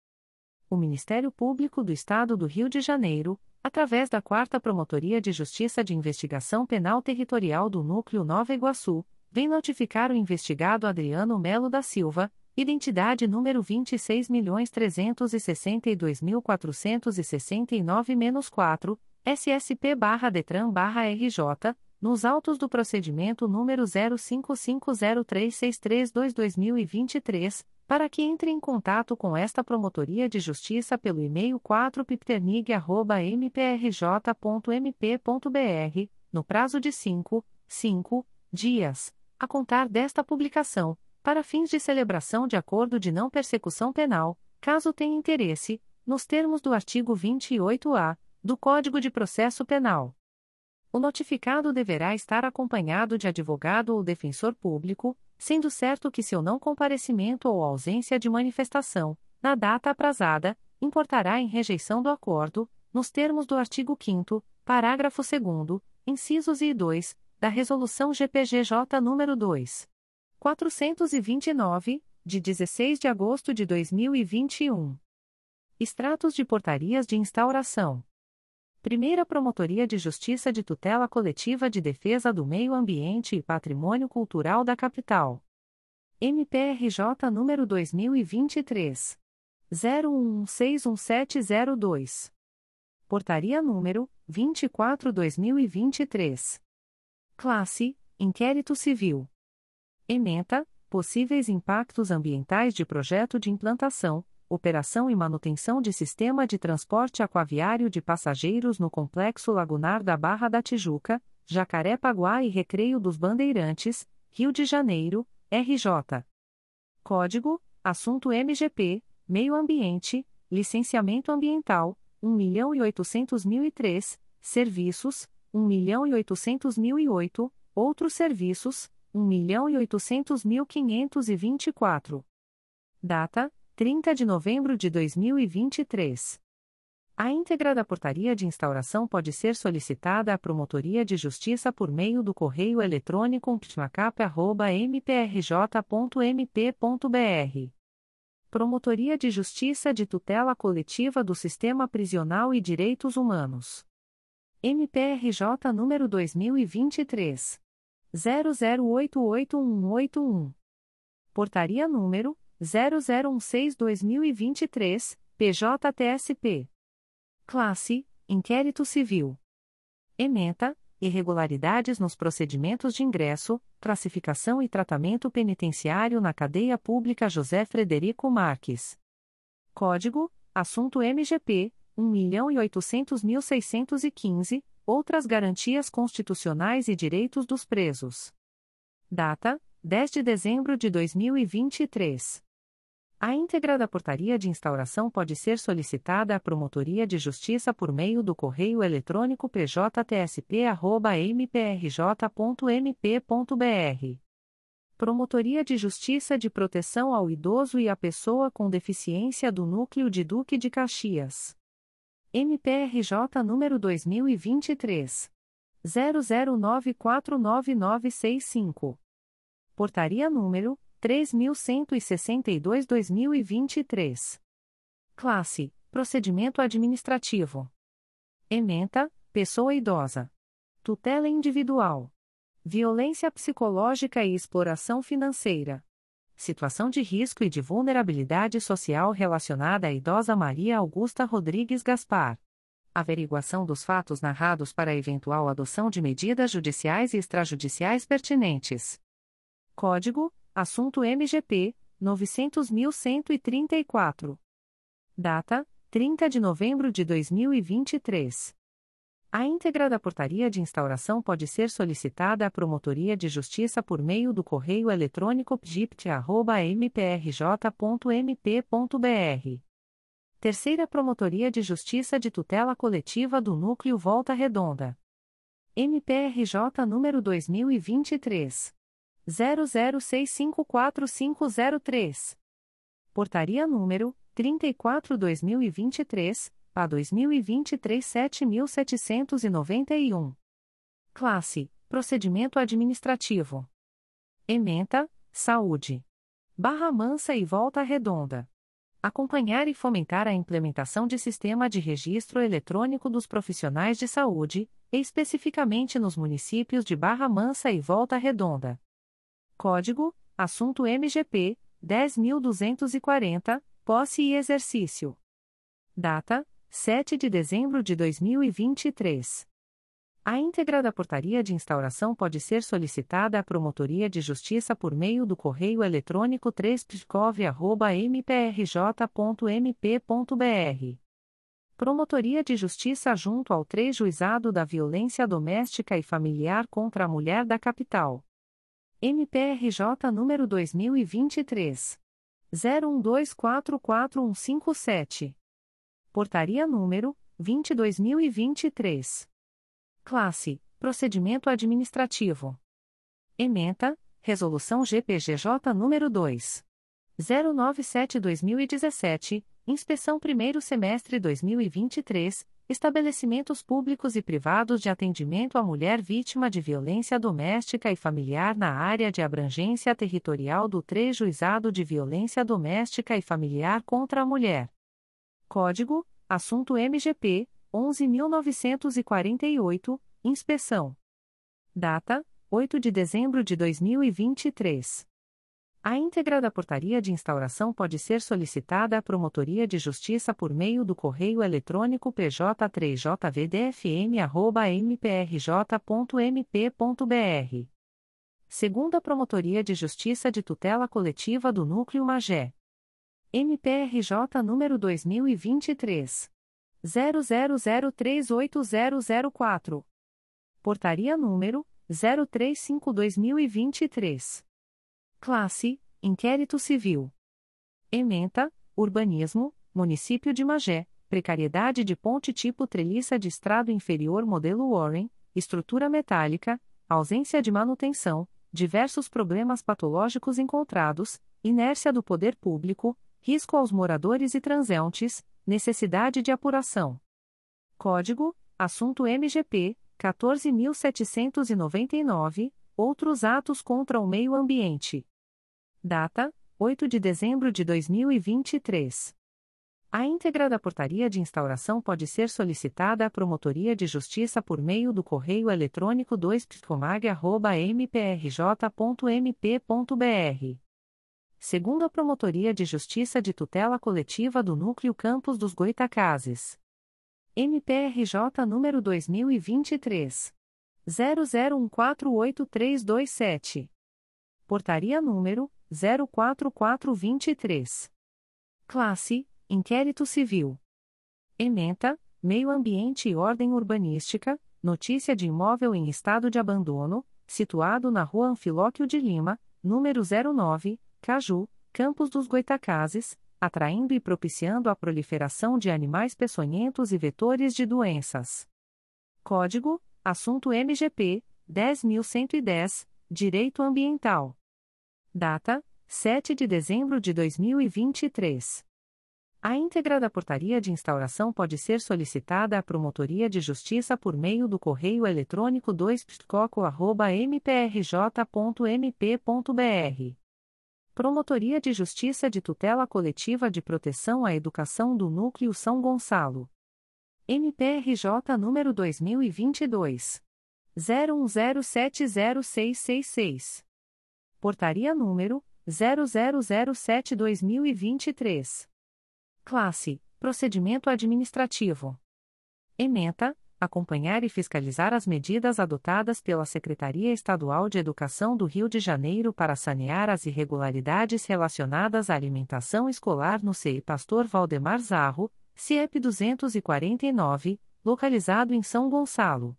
O Ministério Público do Estado do Rio de Janeiro, através da quarta Promotoria de Justiça de Investigação Penal Territorial do Núcleo Nova Iguaçu, vem notificar o investigado Adriano Melo da Silva, identidade número vinte e seis milhões trezentos e sessenta e dois mil quatrocentos e sessenta e nove traço quatro, S S P barra DETRAN barra R J, nos autos do procedimento número zero cinco cinco zero três seis três dois barra dois mil e vinte e três, para que entre em contato com esta Promotoria de Justiça pelo e-mail quatro pipternig arroba m p r j ponto m p ponto b r, no prazo de cinco, cinco dias, a contar desta publicação, para fins de celebração de acordo de não persecução penal, caso tenha interesse, nos termos do artigo vinte e oito A, do Código de Processo Penal. O notificado deverá estar acompanhado de advogado ou defensor público, sendo certo que seu não comparecimento ou ausência de manifestação, na data aprazada, importará em rejeição do acordo, nos termos do artigo quinto, parágrafo segundo, incisos um e dois, da Resolução G P G J nº dois mil quatrocentos e vinte e nove, de dezesseis de agosto de dois mil e vinte e um. Extratos de portarias de instauração. Primeira Promotoria de Justiça de Tutela Coletiva de Defesa do Meio Ambiente e Patrimônio Cultural da Capital. M P R J número dois mil e vinte e três. zero um seis um sete zero dois. Portaria número vinte e quatro barra dois mil e vinte e três. Classe: Inquérito Civil. Ementa: Possíveis impactos ambientais de projeto de implantação, operação e manutenção de sistema de transporte aquaviário de passageiros no Complexo Lagunar da Barra da Tijuca, Jacarepaguá e Recreio dos Bandeirantes, Rio de Janeiro, R J. Código: Assunto M G P, Meio Ambiente, Licenciamento Ambiental, um milhão e oitocentos mil e três, Serviços, um milhão e oitocentos mil e oito, Outros Serviços, um milhão e oitocentos mil quinhentos e vinte e quatro. Data: trinta de novembro de dois mil e vinte e três. A íntegra da portaria de instauração pode ser solicitada à Promotoria de Justiça por meio do correio eletrônico p t m a c a p arroba m p r j ponto m p ponto b r. Promotoria de Justiça de Tutela Coletiva do Sistema Prisional e Direitos Humanos. M P R J número dois mil e vinte e três. zero zero oito oito um oito um. Portaria número zero zero um seis barra dois mil e vinte e três, P J T S P. Classe: Inquérito Civil. Ementa: Irregularidades nos procedimentos de ingresso, classificação e tratamento penitenciário na cadeia pública José Frederico Marques. Código: Assunto M G P, um milhão e oitocentos mil seiscentos e quinze, Outras Garantias Constitucionais e Direitos dos Presos. Data: dez de dezembro de dois mil e vinte e três. A íntegra da portaria de instauração pode ser solicitada à Promotoria de Justiça por meio do correio eletrônico p j t s p arroba m p r j ponto m p ponto b r. Promotoria de Justiça de Proteção ao Idoso e à Pessoa com Deficiência do Núcleo de Duque de Caxias. M P R J número dois mil e vinte e três. zero zero nove quatro nove nove seis cinco. Portaria número três mil cento e sessenta e dois barra dois mil e vinte e três. Classe: Procedimento Administrativo. Ementa: Pessoa Idosa. Tutela Individual. Violência Psicológica e Exploração Financeira. Situação de risco e de vulnerabilidade social relacionada à idosa Maria Augusta Rodrigues Gaspar. Averiguação dos fatos narrados para eventual adoção de medidas judiciais e extrajudiciais pertinentes. Código: Assunto M G P, novecentos mil cento e trinta e quatro. Data: trinta de novembro de dois mil e vinte e três. A íntegra da portaria de instauração pode ser solicitada à Promotoria de Justiça por meio do correio eletrônico p g i p t arroba m p r j ponto m p ponto b r. Terceira Promotoria de Justiça de Tutela Coletiva do Núcleo Volta Redonda. M P R J número dois mil e vinte e três. zero zero seis cinco quatro cinco zero três. Portaria número trinta e quatro barra dois mil e vinte e três, P A dois mil e vinte e três sete mil setecentos e noventa e um. Classe: Procedimento Administrativo. Ementa: Saúde. Barra Mansa e Volta Redonda. Acompanhar e fomentar a implementação de sistema de registro eletrônico dos profissionais de saúde, especificamente nos municípios de Barra Mansa e Volta Redonda. Código: assunto M G P dez mil duzentos e quarenta, posse e exercício. Data: sete de dezembro de dois mil e vinte e três. A íntegra da portaria de instauração pode ser solicitada à Promotoria de Justiça por meio do correio eletrônico três p c o v arroba m p r j ponto m p ponto b r. Promotoria de Justiça junto ao terceiro Juizado da Violência Doméstica e Familiar contra a Mulher da Capital. M P R J número dois mil e vinte e três. zero um dois quatro quatro um cinco sete. Portaria número vinte barra dois mil e vinte e três. Classe: Procedimento Administrativo. Ementa: Resolução G P G J nº dois mil e noventa e sete barra dois mil e dezessete, Inspeção primeiro Semestre dois mil e vinte e três, Estabelecimentos Públicos e Privados de Atendimento à Mulher Vítima de Violência Doméstica e Familiar na Área de Abrangência Territorial do terceiro Juizado de Violência Doméstica e Familiar contra a Mulher. Código: Assunto M G P onze mil novecentos e quarenta e oito, Inspeção. Data: oito de dezembro de dois mil e vinte e três. A íntegra da portaria de instauração pode ser solicitada à Promotoria de Justiça por meio do correio eletrônico p j três j v d f m arroba m p r j ponto m p ponto b r. Segunda Promotoria de Justiça de Tutela Coletiva do Núcleo Magé. M P R J número dois mil e vinte e três. zero zero zero três oito zero zero quatro. Portaria número zero três cinco barra dois mil e vinte e três. Classe: Inquérito Civil. Ementa: Urbanismo, Município de Magé, Precariedade de Ponte tipo Treliça de Estrado Inferior Modelo Warren, Estrutura Metálica, Ausência de Manutenção, Diversos Problemas Patológicos Encontrados, Inércia do Poder Público, Risco aos Moradores e Transeuntes, Necessidade de Apuração. Código: Assunto M G P quatorze mil setecentos e noventa e nove, Outros Atos contra o Meio Ambiente. Data: oito de dezembro de dois mil e vinte e três. A íntegra da portaria de instauração pode ser solicitada à Promotoria de Justiça por meio do correio eletrônico dois p c o m a g arroba m p r j ponto m p ponto b r. Segunda Promotoria de Justiça de Tutela Coletiva do Núcleo Campos dos Goitacazes. M P R J número dois mil e vinte e três. zero zero um quatro oito três dois sete. Portaria número zero quatro quatro dois três. Classe: Inquérito Civil. Ementa: Meio Ambiente e Ordem Urbanística, notícia de imóvel em estado de abandono, situado na Rua Anfilóquio de Lima, número zero nove, Caju, Campos dos Goitacazes, atraindo e propiciando a proliferação de animais peçonhentos e vetores de doenças. Código: Assunto M G P dez mil cento e dez, Direito Ambiental. Data: sete de dezembro de dois mil e vinte e três. A íntegra da portaria de instauração pode ser solicitada à Promotoria de Justiça por meio do correio eletrônico dois p c o c o arroba m p r j ponto m p ponto b r. Promotoria de Justiça de Tutela Coletiva de Proteção à Educação do Núcleo São Gonçalo. M P R J número dois mil e vinte e dois. zero um zero sete zero seis seis seis. Portaria número zero zero zero sete barra dois mil e vinte e três. Classe: Procedimento Administrativo. Ementa: Acompanhar e fiscalizar as medidas adotadas pela Secretaria Estadual de Educação do Rio de Janeiro para sanear as irregularidades relacionadas à alimentação escolar no C E I Pastor Valdemar Zarro, C E P duzentos e quarenta e nove, localizado em São Gonçalo.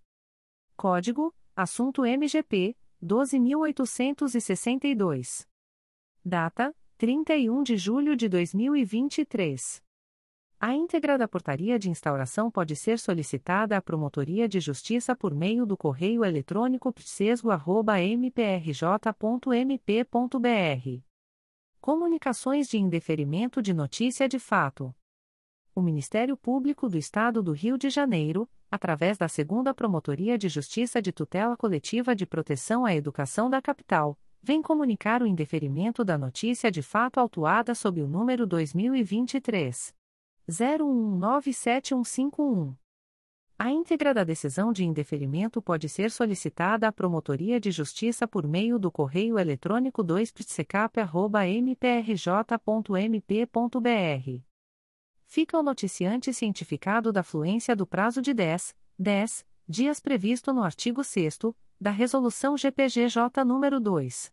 Código: Assunto M G P doze mil oitocentos e sessenta e dois. Data: trinta e um de julho de dois mil e vinte e três. A íntegra da portaria de instauração pode ser solicitada à Promotoria de Justiça por meio do correio eletrônico p s e s g o arroba m p r j ponto m p ponto b r. Comunicações de indeferimento de notícia de fato. O Ministério Público do Estado do Rio de Janeiro, através da segunda Promotoria de Justiça de Tutela Coletiva de Proteção à Educação da Capital, vem comunicar o indeferimento da notícia de fato autuada sob o número dois mil e vinte e três zero um nove sete um cinco um. A íntegra da decisão de indeferimento pode ser solicitada à Promotoria de Justiça por meio do correio eletrônico dois p s e c a p arroba m p r j ponto m p ponto b r. Fica o noticiante cientificado da fluência do prazo de dez, dez dias previsto no artigo sexto da Resolução G P G J nº dois mil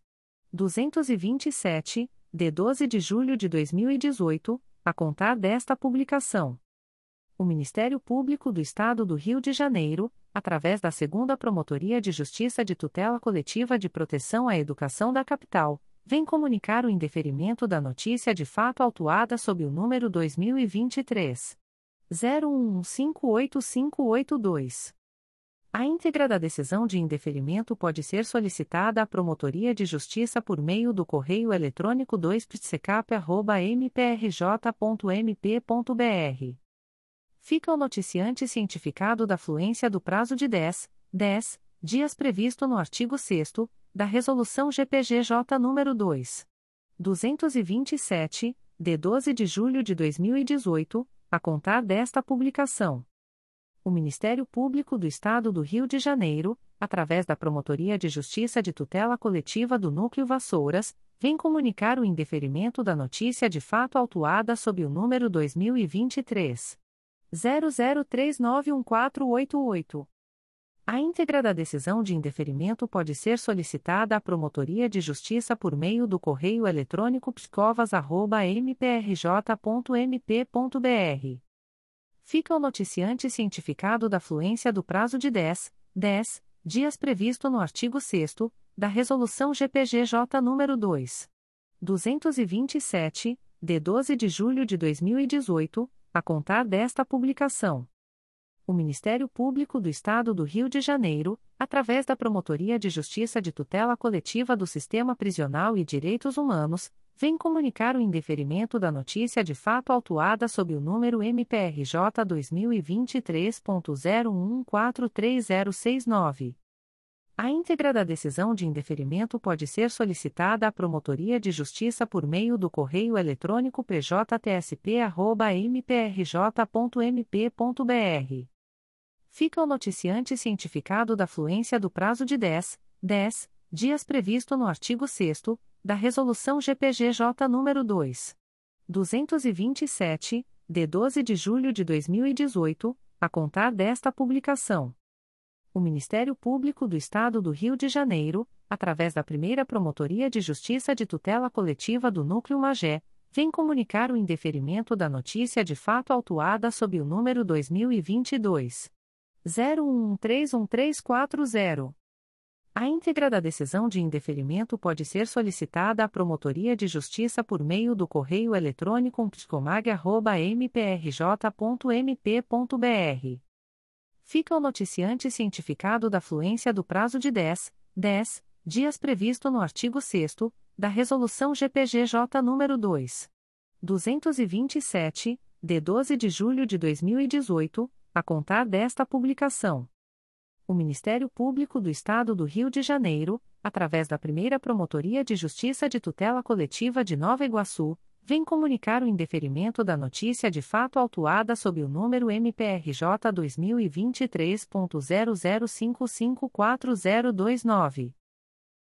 duzentos e vinte e sete, de doze de julho de dois mil e dezoito, a contar desta publicação. O Ministério Público do Estado do Rio de Janeiro, através da segunda Promotoria de Justiça de Tutela Coletiva de Proteção à Educação da Capital, vem comunicar o indeferimento da notícia de fato autuada sob o número dois mil e vinte e três zero um cinco oito cinco oito dois. A íntegra da decisão de indeferimento pode ser solicitada à Promotoria de Justiça por meio do correio eletrônico dois p s e c a p arroba m p r j ponto m p ponto b r. Fica o noticiante cientificado da fluência do prazo de dez, dez dias previsto no artigo sexto da Resolução G P G J nº dois mil duzentos e vinte e sete, de doze de julho de dois mil e dezoito, a contar desta publicação. O Ministério Público do Estado do Rio de Janeiro, através da Promotoria de Justiça de Tutela Coletiva do Núcleo Vassouras, vem comunicar o indeferimento da notícia de fato autuada sob o número dois mil e vinte e três zero zero três nove um quatro oito oito. A íntegra da decisão de indeferimento pode ser solicitada à Promotoria de Justiça por meio do correio eletrônico pscovas arroba m p r j ponto m p ponto b r. Fica o noticiante cientificado da fluência do prazo de dez, dez dias previsto no artigo sexto da Resolução G P G J nº dois mil duzentos e vinte e sete, de doze de julho de dois mil e dezoito, a contar desta publicação. O Ministério Público do Estado do Rio de Janeiro, através da Promotoria de Justiça de Tutela Coletiva do Sistema Prisional e Direitos Humanos, vem comunicar o indeferimento da notícia de fato autuada sob o número M P R J dois mil e vinte e três ponto zero um quatro três zero seis nove. A íntegra da decisão de indeferimento pode ser solicitada à Promotoria de Justiça por meio do correio eletrônico p j t s p arroba m p r j ponto m p ponto b r. Fica o noticiante cientificado da fluência do prazo de dez, dez dias previsto no artigo sexto da Resolução G P G J nº dois mil duzentos e vinte e sete, de doze de julho de dois mil e dezoito, a contar desta publicação. O Ministério Público do Estado do Rio de Janeiro, através da Primeira Promotoria de Justiça de Tutela Coletiva do Núcleo Magé, vem comunicar o indeferimento da notícia de fato autuada sob o número dois mil e vinte e dois zero um três um três quatro zero. A íntegra da decisão de indeferimento pode ser solicitada à Promotoria de Justiça por meio do correio eletrônico psicomag arroba m p r j ponto m p ponto b r. Fica o noticiante cientificado da fluência do prazo de dez, dez dias previsto no artigo sexto da Resolução G P G J nº dois mil duzentos e vinte e sete, de doze de julho de dois mil e dezoito, a contar desta publicação. O Ministério Público do Estado do Rio de Janeiro, através da Primeira Promotoria de Justiça de Tutela Coletiva de Nova Iguaçu, vem comunicar o indeferimento da notícia de fato autuada sob o número M P R J dois mil e vinte e três ponto zero zero cinco cinco quatro zero dois nove.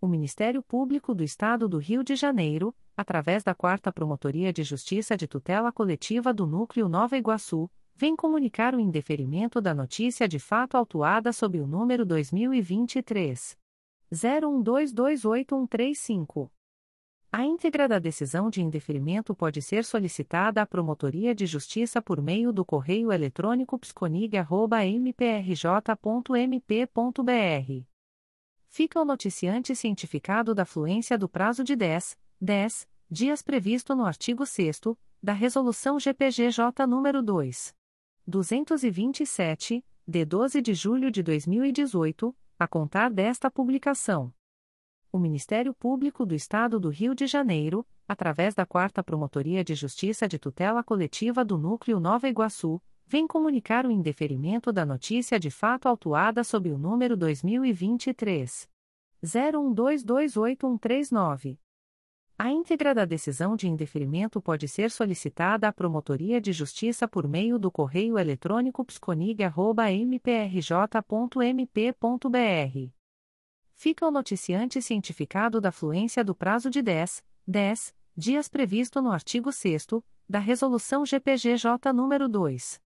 O Ministério Público do Estado do Rio de Janeiro, através da quarta Promotoria de Justiça de Tutela Coletiva do Núcleo Nova Iguaçu, vem comunicar o indeferimento da notícia de fato autuada sob o número dois mil e vinte e três zero um dois dois oito um três cinco. A íntegra da decisão de indeferimento pode ser solicitada à Promotoria de Justiça por meio do correio eletrônico psconig arroba m p r j ponto m p ponto b r. Fica o noticiante cientificado da fluência do prazo de dez, dez dias previsto no artigo sexto da Resolução G P G J nº dois mil duzentos e vinte e sete, de doze de julho de dois mil e dezoito, a contar desta publicação. O Ministério Público do Estado do Rio de Janeiro, através da quarta Promotoria de Justiça de Tutela Coletiva do Núcleo Nova Iguaçu, vem comunicar o indeferimento da notícia de fato autuada sob o número dois mil e vinte e três, zero um dois dois oito um três nove. A íntegra da decisão de indeferimento pode ser solicitada à Promotoria de Justiça por meio do correio eletrônico psconig arroba m p r j ponto m p ponto b r. Fica o noticiante cientificado da fluência do prazo de dez, dez dias previsto no artigo sexto da Resolução G P G J nº dois mil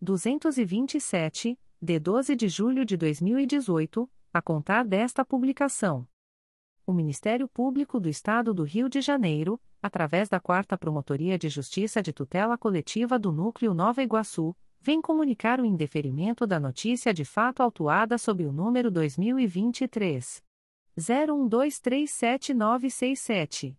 duzentos e vinte e sete, de doze de julho de dois mil e dezoito, a contar desta publicação. O Ministério Público do Estado do Rio de Janeiro, através da quarta Promotoria de Justiça de Tutela Coletiva do Núcleo Nova Iguaçu, vem comunicar o indeferimento da notícia de fato autuada sob o número dois mil e vinte e três, zero um dois três sete nove seis sete.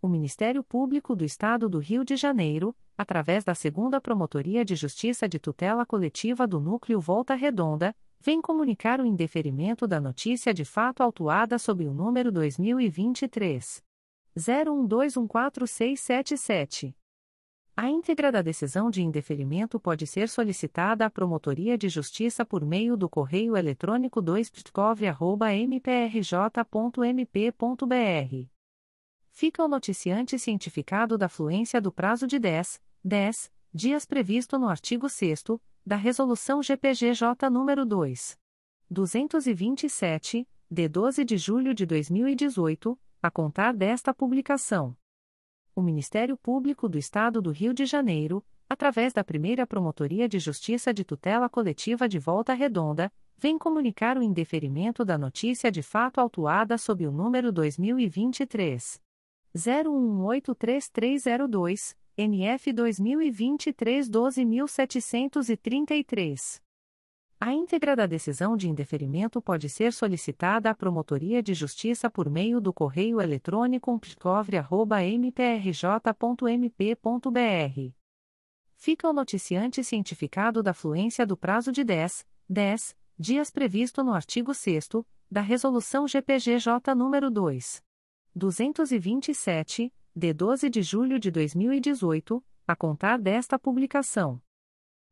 O Ministério Público do Estado do Rio de Janeiro, através da segunda Promotoria de Justiça de Tutela Coletiva do Núcleo Volta Redonda, vem comunicar o indeferimento da notícia de fato autuada sob o número dois mil e vinte e três, zero um dois um quatro seis sete sete. A íntegra da decisão de indeferimento pode ser solicitada à Promotoria de Justiça por meio do correio eletrônico dois p t c o v arroba m p r j ponto m p ponto b r. Fica o noticiante cientificado da fluência do prazo de dez, dez dias previsto no artigo sexto da Resolução G P G J nº dois mil duzentos e vinte e sete, de doze de julho de dois mil e dezoito, a contar desta publicação. O Ministério Público do Estado do Rio de Janeiro, através da primeira Promotoria de Justiça de Tutela Coletiva de Volta Redonda, vem comunicar o indeferimento da notícia de fato autuada sob o número dois mil e vinte e três, zero um oito três três zero dois, N F dois mil e vinte e três, doze mil setecentos e trinta e três. A íntegra da decisão de indeferimento pode ser solicitada à Promotoria de Justiça por meio do correio eletrônico p c o v r arroba m p r j ponto m p ponto b r. Fica o noticiante cientificado da fluência do prazo de dez, dez dias previsto no artigo sexto da Resolução G P G J nº dois mil duzentos e vinte e sete, de doze de julho de dois mil e dezoito, a contar desta publicação.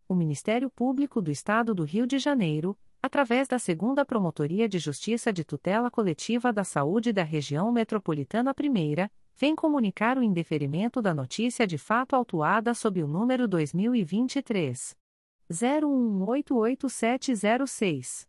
O Ministério Público do Estado do Rio de Janeiro, através da segunda Promotoria de Justiça de Tutela Coletiva da Saúde da Região Metropolitana primeira, vem comunicar o indeferimento da notícia de fato autuada sob o número dois mil e vinte e três, zero um oito oito sete zero seis.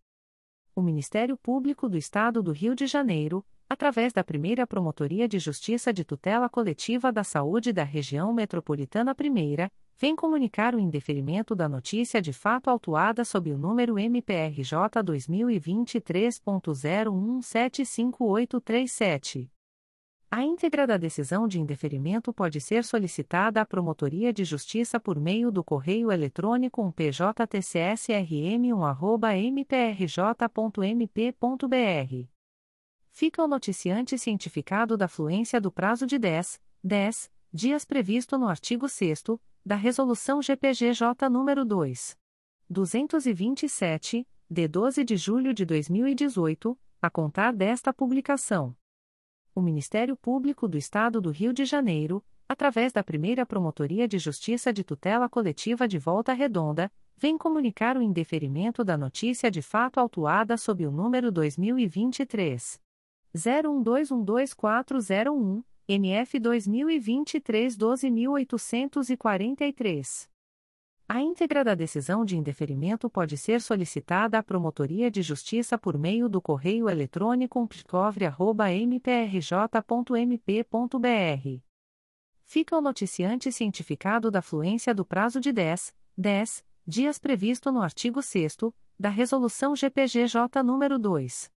O Ministério Público do Estado do Rio de Janeiro, através da primeira Promotoria de Justiça de Tutela Coletiva da Saúde da Região Metropolitana primeira, vem comunicar o indeferimento da notícia de fato autuada sob o número M P R J dois mil e vinte e três, zero um sete cinco oito três sete. A íntegra da decisão de indeferimento pode ser solicitada à Promotoria de Justiça por meio do correio eletrônico p j t c s r m um arroba m p r j ponto m p ponto b r. Fica o noticiante cientificado da fluência do prazo de dez, dez dias previsto no artigo sexto da Resolução G P G J nº dois mil duzentos e vinte e sete, de doze de julho de dois mil e dezoito, a contar desta publicação. O Ministério Público do Estado do Rio de Janeiro, através da primeira Promotoria de Justiça de Tutela Coletiva de Volta Redonda, vem comunicar o indeferimento da notícia de fato autuada sob o número dois mil e vinte e três. zero um dois um dois quatro zero um, N F dois mil e vinte e três doze mil oitocentos e quarenta e três. A íntegra da decisão de indeferimento pode ser solicitada à Promotoria de Justiça por meio do correio eletrônico p c o v r e arroba m p r j ponto m p ponto b r. Fica o noticiante cientificado da fluência do prazo de dez, dez dias previsto no artigo sexto da Resolução G P G J nº dois mil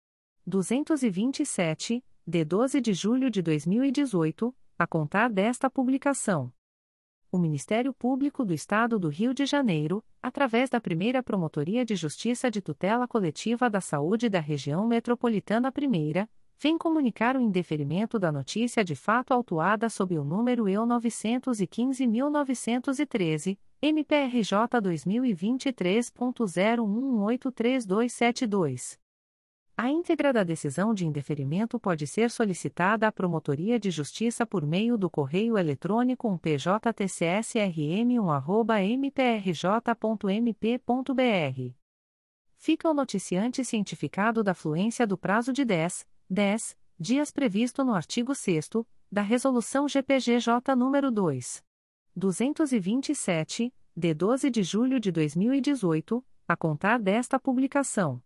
duzentos e vinte e sete, de doze de julho de dois mil e dezoito, a contar desta publicação. O Ministério Público do Estado do Rio de Janeiro, através da primeira Promotoria de Justiça de Tutela Coletiva da Saúde da Região Metropolitana primeira, vem comunicar o indeferimento da notícia de fato autuada sob o número E U nove um cinco nove um três, M P R J dois mil e vinte e três ponto zero um um oito três dois sete dois. A íntegra da decisão de indeferimento pode ser solicitada à Promotoria de Justiça por meio do correio eletrônico p j t c s r m um arroba m p r j ponto m p ponto b r. Fica o noticiante cientificado da fluência do prazo de dez, dez dias previsto no artigo sexto da Resolução G P G J nº dois mil duzentos e vinte e sete, de doze de julho de dois mil e dezoito, a contar desta publicação.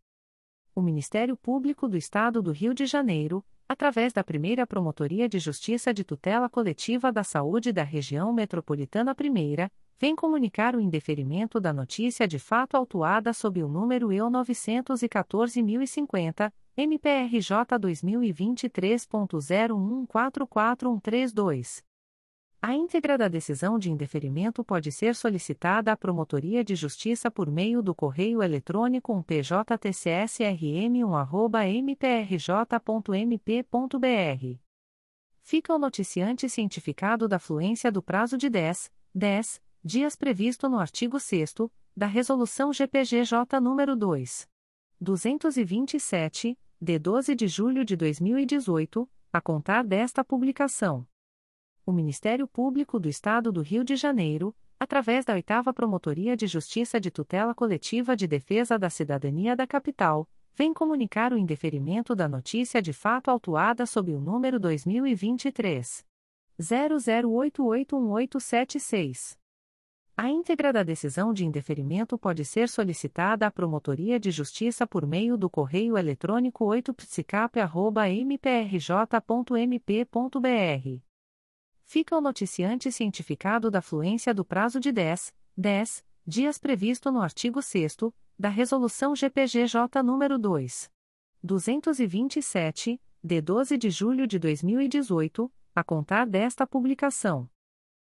O Ministério Público do Estado do Rio de Janeiro, através da primeira Promotoria de Justiça de Tutela Coletiva da Saúde da Região Metropolitana primeira, vem comunicar o indeferimento da notícia de fato autuada sob o número E U nove um quatro zero zero cinco zero, M P R J dois mil e vinte e três ponto zero um quatro quatro um três dois. A íntegra da decisão de indeferimento pode ser solicitada à Promotoria de Justiça por meio do correio eletrônico p j t c s r m um arroba m p r j ponto m p ponto b r. Fica o noticiante cientificado da fluência do prazo de dez, dez dias previsto no artigo sexto da Resolução G P G J nº dois mil duzentos e vinte e sete, de doze de julho de dois mil e dezoito, a contar desta publicação. O Ministério Público do Estado do Rio de Janeiro, através da oitava Promotoria de Justiça de Tutela Coletiva de Defesa da Cidadania da Capital, vem comunicar o indeferimento da notícia de fato autuada sob o número dois mil e vinte e três ponto zero zero oito oito um oito sete seis. A íntegra da decisão de indeferimento pode ser solicitada à Promotoria de Justiça por meio do correio eletrônico oito p s i c a p arroba m p r j ponto m p ponto b r. Fica o noticiante cientificado da fluência do prazo de dez, dez dias previsto no artigo sexto da Resolução G P G J nº dois mil duzentos e vinte e sete, de doze de julho de dois mil e dezoito, a contar desta publicação.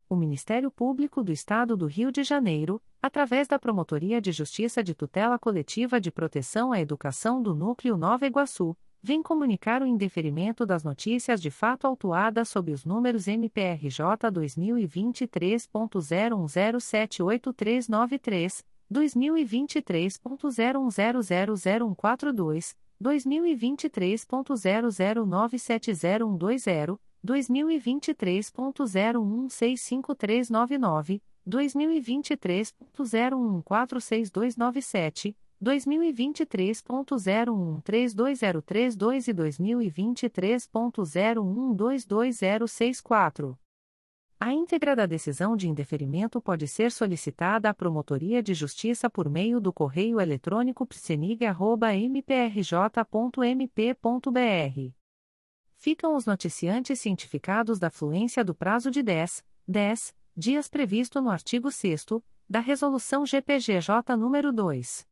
O Ministério Público do Estado do Rio de Janeiro, através da Promotoria de Justiça de Tutela Coletiva de Proteção à Educação do Núcleo Nova Iguaçu, vem comunicar o indeferimento das notícias de fato autuadas sob os números M P R J dois mil e vinte e três ponto zero um zero sete oito três nove três, dois mil e vinte e três ponto zero um zero zero zero um quatro dois, dois mil e vinte e três ponto zero zero nove sete zero um dois zero, dois mil e vinte e três ponto zero um seis cinco três nove nove, dois mil e vinte e três ponto zero um quatro seis dois nove sete, dois mil e vinte e três ponto zero um três dois zero três dois e dois mil e vinte e três ponto zero um dois dois zero seis quatro. A íntegra da decisão de indeferimento pode ser solicitada à Promotoria de Justiça por meio do correio eletrônico p s e n i g arroba m p r j ponto m p ponto b r. Ficam os noticiantes cientificados da fluência do prazo de dez, dez dias previsto no artigo sexto da Resolução G P G J nº dois mil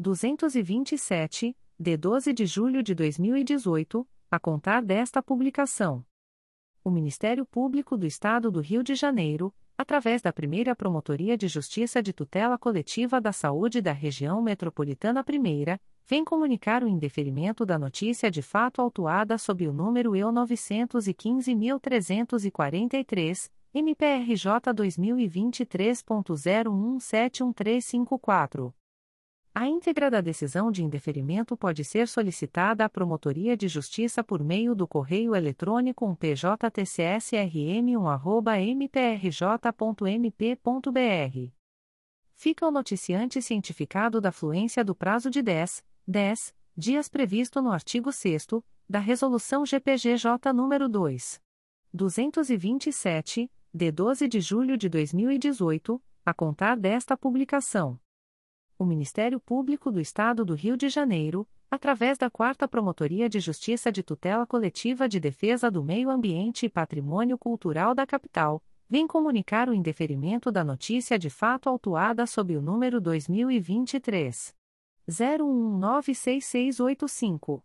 duzentos e vinte e sete, de doze de julho de dois mil e dezoito, a contar desta publicação. O Ministério Público do Estado do Rio de Janeiro, através da primeira Promotoria de Justiça de Tutela Coletiva da Saúde da Região Metropolitana primeira, vem comunicar o indeferimento da notícia de fato autuada sob o número E U nove um cinco três quatro três, M P R J dois mil e vinte e três ponto zero um sete um três cinco quatro. A íntegra da decisão de indeferimento pode ser solicitada à Promotoria de Justiça por meio do correio eletrônico p j t c s r m um arroba m p r j ponto m p ponto b r. Fica o noticiante cientificado da fluência do prazo de dez, dez dias previsto no artigo sexto da Resolução G P G J nº dois mil duzentos e vinte e sete, de doze de julho de dois mil e dezoito, a contar desta publicação. O Ministério Público do Estado do Rio de Janeiro, através da quarta Promotoria de Justiça de Tutela Coletiva de Defesa do Meio Ambiente e Patrimônio Cultural da Capital, vem comunicar o indeferimento da notícia de fato autuada sob o número dois mil e vinte e três, zero um nove seis seis oito cinco.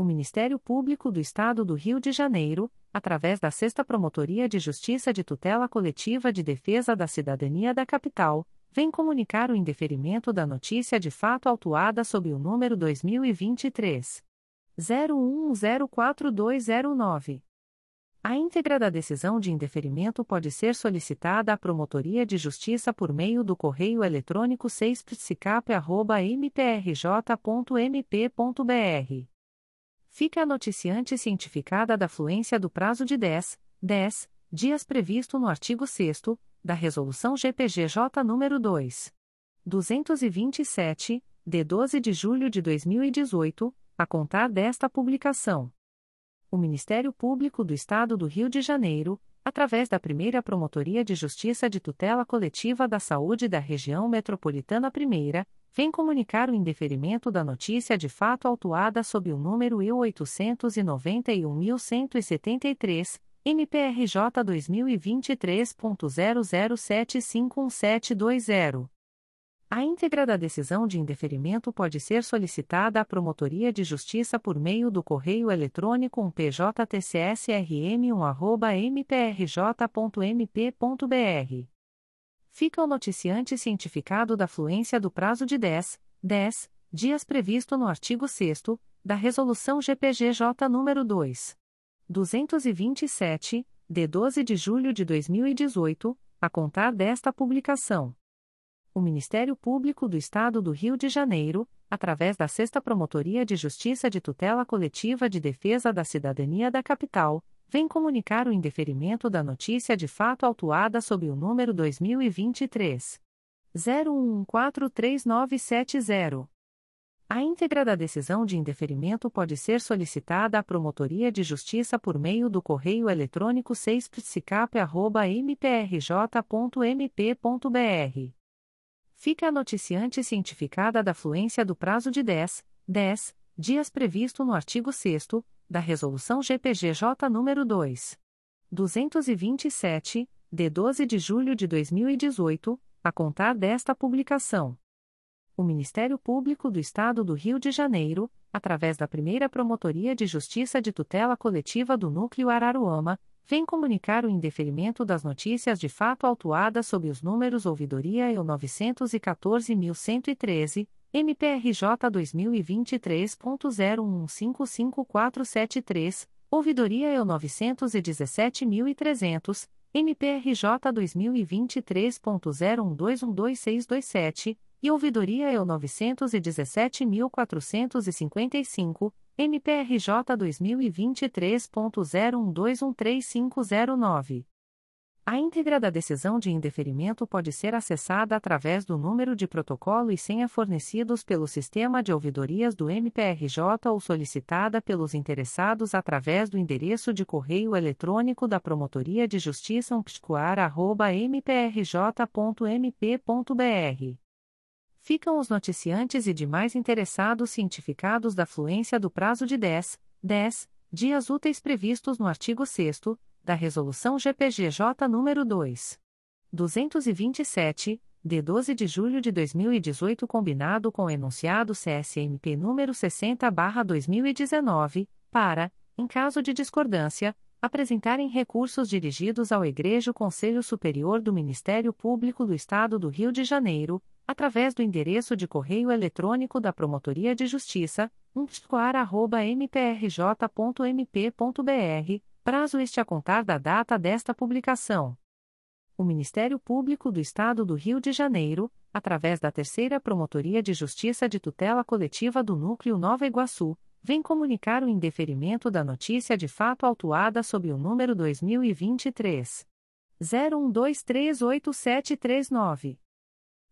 O Ministério Público do Estado do Rio de Janeiro, através da sexta Promotoria de Justiça de Tutela Coletiva de Defesa da Cidadania da Capital, vem comunicar o indeferimento da notícia de fato autuada sob o número dois mil e vinte e três, zero um zero quatro dois zero nove. A íntegra da decisão de indeferimento pode ser solicitada à Promotoria de Justiça por meio do correio eletrônico seis p s i c a p arroba m p r j ponto m p ponto b r. Fica a noticiante cientificada da fluência do prazo de dez, dez dias previsto no artigo sexto da Resolução G P G J nº dois mil duzentos e vinte e sete, de doze de julho de dois mil e dezoito, a contar desta publicação. O Ministério Público do Estado do Rio de Janeiro, através da primeira Promotoria de Justiça de Tutela Coletiva da Saúde da Região Metropolitana primeira, vem comunicar o indeferimento da notícia de fato autuada sob o número I oito nove um um sete três, M P R J dois mil e vinte e três ponto zero zero sete cinco um sete dois zero. A íntegra da decisão de indeferimento pode ser solicitada à Promotoria de Justiça por meio do correio eletrônico p j t c s r m um arroba m p r j ponto m p ponto b r. Fica o noticiante cientificado da fluência do prazo de dez, dez dias previsto no artigo sexto da Resolução G P G J nº dois mil duzentos e vinte e sete, de doze de julho de dois mil e dezoito, a contar desta publicação. O Ministério Público do Estado do Rio de Janeiro, através da sexta Promotoria de Justiça de Tutela Coletiva de Defesa da Cidadania da Capital, vem comunicar o indeferimento da notícia de fato autuada sob o número dois mil e vinte e três, zero um quatro três nove sete zero. A íntegra da decisão de indeferimento pode ser solicitada à Promotoria de Justiça por meio do correio eletrônico seis p s i c a p arroba m p r j ponto m p ponto b r. Fica a noticiante cientificada da fluência do prazo de dez, dez dias previsto no artigo sexto da Resolução G P G J nº dois mil duzentos e vinte e sete, de doze de julho de dois mil e dezoito, a contar desta publicação. O Ministério Público do Estado do Rio de Janeiro, através da primeira Promotoria de Justiça de Tutela Coletiva do Núcleo Araruama, vem comunicar o indeferimento das notícias de fato autuadas sob os números Ouvidoria E nove um quatro um um um três, M P R J dois mil e vinte e três ponto zero um cinco cinco quatro sete três, Ouvidoria E nove um sete três zero zero, M P R J dois mil e vinte e três ponto zero um dois um dois seis dois sete, e Ouvidoria E nove um sete quatro cinco cinco, M P R J dois mil e vinte e três ponto zero um dois um três cinco zero nove. A íntegra da decisão de indeferimento pode ser acessada através do número de protocolo e senha fornecidos pelo sistema de ouvidorias do M P R J ou solicitada pelos interessados através do endereço de correio eletrônico da Promotoria de Justiça umpticoar arroba m p r j ponto m p ponto b r. Ficam os noticiantes e demais interessados cientificados da fluência do prazo de dez, dez dias úteis previstos no artigo sexto da Resolução G P G J nº dois mil duzentos e vinte e sete, de doze de julho de dois mil e dezoito, combinado com o enunciado C S M P número sessenta barra dois mil e dezenove, para, em caso de discordância, apresentarem recursos dirigidos ao Egresso Conselho Superior do Ministério Público do Estado do Rio de Janeiro, através do endereço de correio eletrônico da Promotoria de Justiça, umpticoar arroba m p r j ponto m p ponto b r, prazo este a contar da data desta publicação. O Ministério Público do Estado do Rio de Janeiro, através da Terceira Promotoria de Justiça de Tutela Coletiva do Núcleo Nova Iguaçu, vem comunicar o indeferimento da notícia de fato autuada sob o número dois mil e vinte e três, zero um dois três oito sete três nove.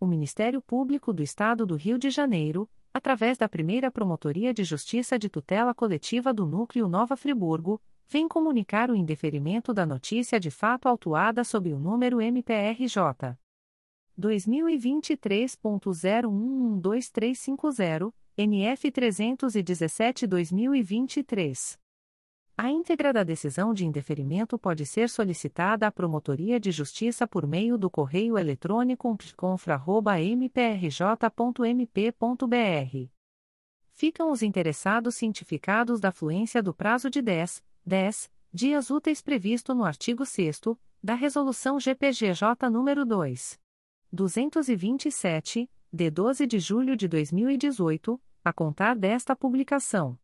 O Ministério Público do Estado do Rio de Janeiro, através da Primeira Promotoria de Justiça de Tutela Coletiva do Núcleo Nova Friburgo, vem comunicar o indeferimento da notícia de fato autuada sob o número M P R J dois mil e vinte e três ponto zero um um dois três cinco zero, N F trezentos e dezessete barra dois mil e vinte e três. A íntegra da decisão de indeferimento pode ser solicitada à Promotoria de Justiça por meio do correio eletrônico umptconfra arroba m p r j ponto m p ponto b r. Ficam os interessados cientificados da fluência do prazo de dez, dez dias úteis previsto no artigo sexto da Resolução G P G J nº dois mil duzentos e vinte e sete, de doze de julho de dois mil e dezoito, a contar desta publicação.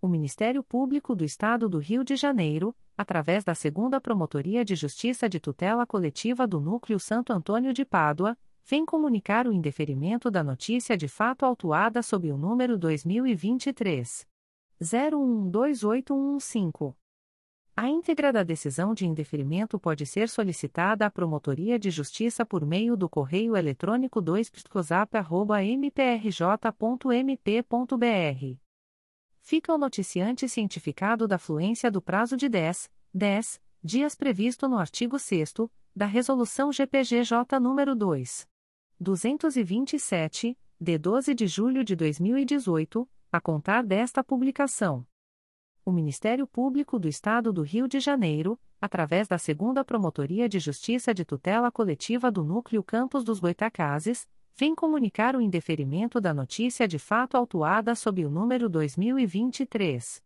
O Ministério Público do Estado do Rio de Janeiro, através da segunda Promotoria de Justiça de Tutela Coletiva do Núcleo Santo Antônio de Pádua, vem comunicar o indeferimento da notícia de fato autuada sob o número dois mil e vinte e três, zero um dois oito um cinco. A íntegra da decisão de indeferimento pode ser solicitada à Promotoria de Justiça por meio do correio eletrônico dois psicosap arroba m p r j ponto m p ponto b r. Fica o noticiante cientificado da fluência do prazo de dez, dez dias previsto no artigo sexto da Resolução G P G J nº dois mil duzentos e vinte e sete, de doze de julho de dois mil e dezoito, a contar desta publicação. O Ministério Público do Estado do Rio de Janeiro, através da segunda Promotoria de Justiça de Tutela Coletiva do Núcleo Campos dos Goitacazes, vem comunicar o indeferimento da notícia de fato autuada sob o número dois mil e vinte e três,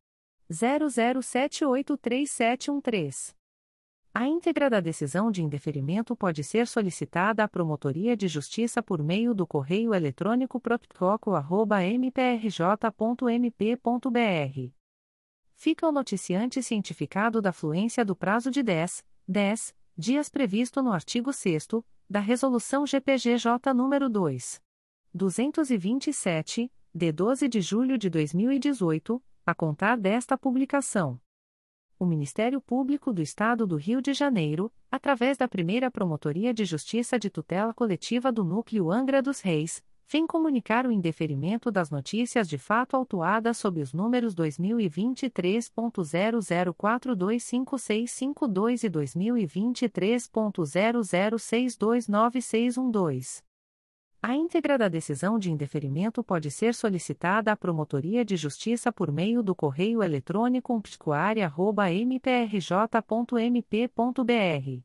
zero zero sete oito três sete um três. A íntegra da decisão de indeferimento pode ser solicitada à Promotoria de Justiça por meio do correio eletrônico proptoco arroba m p r j ponto m p ponto b r. Fica o noticiante cientificado da fluência do prazo de dez, dez dias previsto no artigo sexto da Resolução G P G J nº dois mil duzentos e vinte e sete, de doze de julho de dois mil e dezoito, a contar desta publicação. O Ministério Público do Estado do Rio de Janeiro, através da Primeira Promotoria de Justiça de Tutela Coletiva do Núcleo Angra dos Reis, vem comunicar o indeferimento das notícias de fato autuadas sob os números dois mil e vinte e três ponto zero zero quatro dois cinco seis cinco dois e dois mil e vinte e três ponto zero zero seis dois nove seis um dois. A íntegra da decisão de indeferimento pode ser solicitada à Promotoria de Justiça por meio do correio eletrônico umpticoar arroba m p r j ponto m p ponto b r.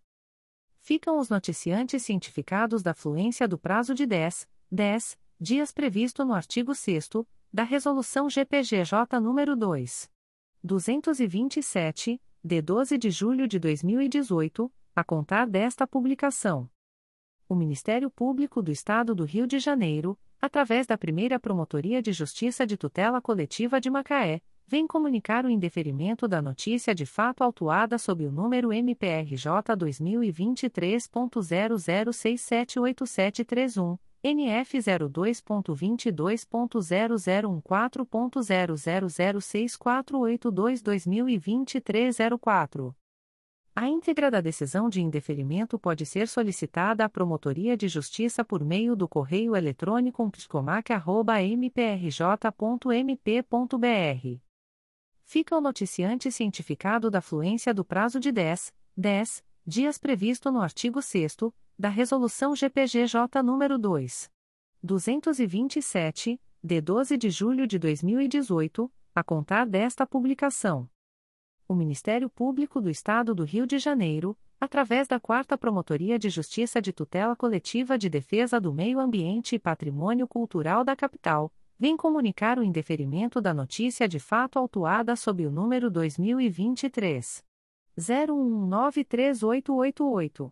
Ficam os noticiantes cientificados da fluência do prazo de dez, dez dias previsto no artigo sexto da Resolução G P G J nº dois mil duzentos e vinte e sete, de doze de julho de dois mil e dezoito, a contar desta publicação. O Ministério Público do Estado do Rio de Janeiro, através da Primeira Promotoria de Justiça de Tutela Coletiva de Macaé, vem comunicar o indeferimento da notícia de fato autuada sob o número M P R J dois mil e vinte e três ponto zero zero seis sete oito sete três um. N F zero dois ponto vinte e dois ponto zero zero um quatro ponto zero zero zero seis quatro oito dois barra dois mil e vinte e três zero quatro. A íntegra da decisão de indeferimento pode ser solicitada à Promotoria de Justiça por meio do correio eletrônico psicomac arroba m p r j ponto m p ponto b r. Fica o noticiante cientificado da fluência do prazo de dez, dez dias previsto no artigo sexto da Resolução G P G J nº dois mil duzentos e vinte e sete, de doze de julho de dois mil e dezoito, a contar desta publicação. O Ministério Público do Estado do Rio de Janeiro, através da quarta Promotoria de Justiça de Tutela Coletiva de Defesa do Meio Ambiente e Patrimônio Cultural da Capital, vem comunicar o indeferimento da notícia de fato autuada sob o número dois mil e vinte e três, zero um nove três oito oito oito.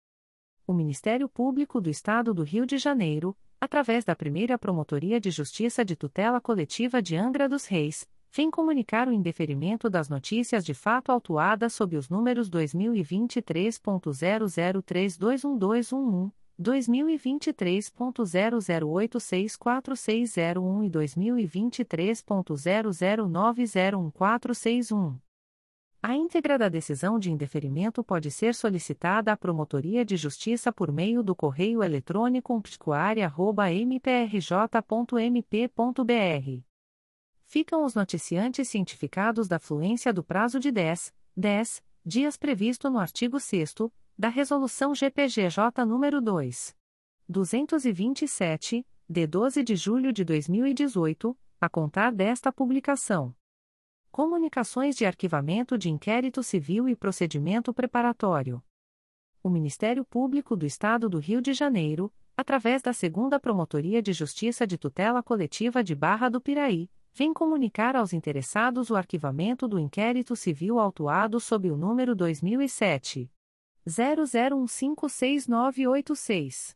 O Ministério Público do Estado do Rio de Janeiro, através da primeira Promotoria de Justiça de Tutela Coletiva de Angra dos Reis, vem comunicar o indeferimento das notícias de fato autuadas sob os números dois mil e vinte e três ponto zero zero três dois um dois um um, dois mil e vinte e três ponto zero zero oito seis quatro seis zero um e dois mil e vinte e três ponto zero zero nove zero um quatro seis um. A íntegra da decisão de indeferimento pode ser solicitada à Promotoria de Justiça por meio do correio eletrônico umpticoaria arroba m p r j ponto m p ponto b r. Ficam os noticiantes cientificados da fluência do prazo de dez, dez dias previsto no artigo sexto da Resolução G P G J nº dois mil duzentos e vinte e sete, de doze de julho de dois mil e dezoito, a contar desta publicação. Comunicações de arquivamento de inquérito civil e procedimento preparatório. O Ministério Público do Estado do Rio de Janeiro, através da segunda Promotoria de Justiça de Tutela Coletiva de Barra do Piraí, vem comunicar aos interessados o arquivamento do inquérito civil autuado sob o número dois mil e sete, zero zero um cinco seis nove oito seis.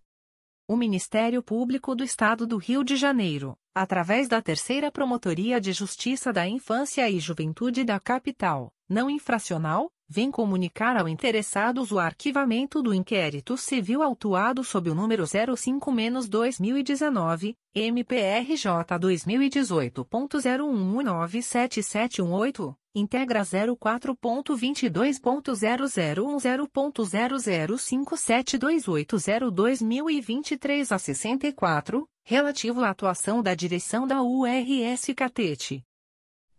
O Ministério Público do Estado do Rio de Janeiro, através da Terceira Promotoria de Justiça da Infância e Juventude da Capital, não infracional, vem comunicar ao interessado o arquivamento do inquérito civil autuado sob o número zero cinco barra dois mil e dezenove, M P R J dois mil e dezoito ponto zero um nove sete sete um oito, integra zero quatro ponto dois ponto zero zero um zero ponto zero zero cinco sete dois oito zero dois mil e vinte e três a sessenta e quatro, relativo à atuação da direção da U R S Catete.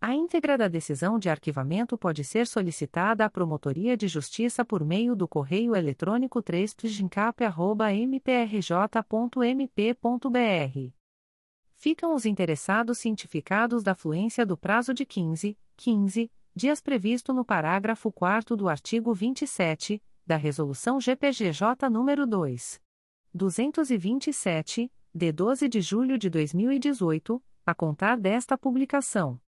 A íntegra da decisão de arquivamento pode ser solicitada à Promotoria de Justiça por meio do correio eletrônico três p j i n c a p arroba m p r j ponto m p ponto b r. Ficam os interessados cientificados da fluência do prazo de quinze, quinze dias previsto no parágrafo quarto do artigo vinte e sete, da Resolução G P G J nº dois mil duzentos e vinte e sete, de doze de julho de dois mil e dezoito, a contar desta publicação.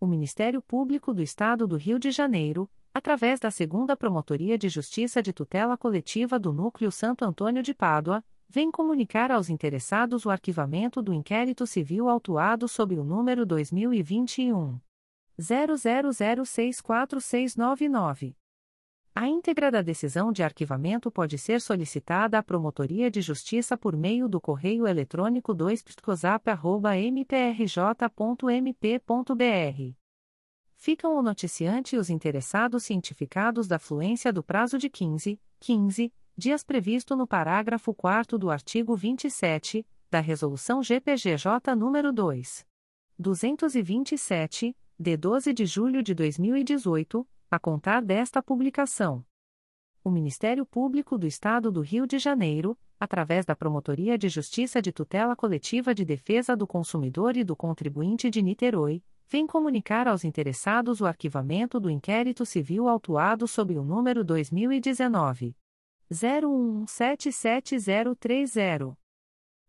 O Ministério Público do Estado do Rio de Janeiro, através da segunda Promotoria de Justiça de Tutela Coletiva do Núcleo Santo Antônio de Pádua, vem comunicar aos interessados o arquivamento do inquérito civil autuado sob o número dois mil e vinte e um, zero zero zero seis quatro seis nove nove. A íntegra da decisão de arquivamento pode ser solicitada à Promotoria de Justiça por meio do correio eletrônico dois p t c o z a p arroba m p r j ponto m p ponto b r. Ficam o noticiante e os interessados cientificados da fluência do prazo de quinze, quinze dias previsto no parágrafo quarto do artigo vinte e sete, da Resolução G P G J nº dois mil duzentos e vinte e sete, de doze de julho de dois mil e dezoito, a contar desta publicação. O Ministério Público do Estado do Rio de Janeiro, através da Promotoria de Justiça de Tutela Coletiva de Defesa do Consumidor e do Contribuinte de Niterói, vem comunicar aos interessados o arquivamento do inquérito civil autuado sob o número dois mil e dezenove, zero um sete sete zero três zero.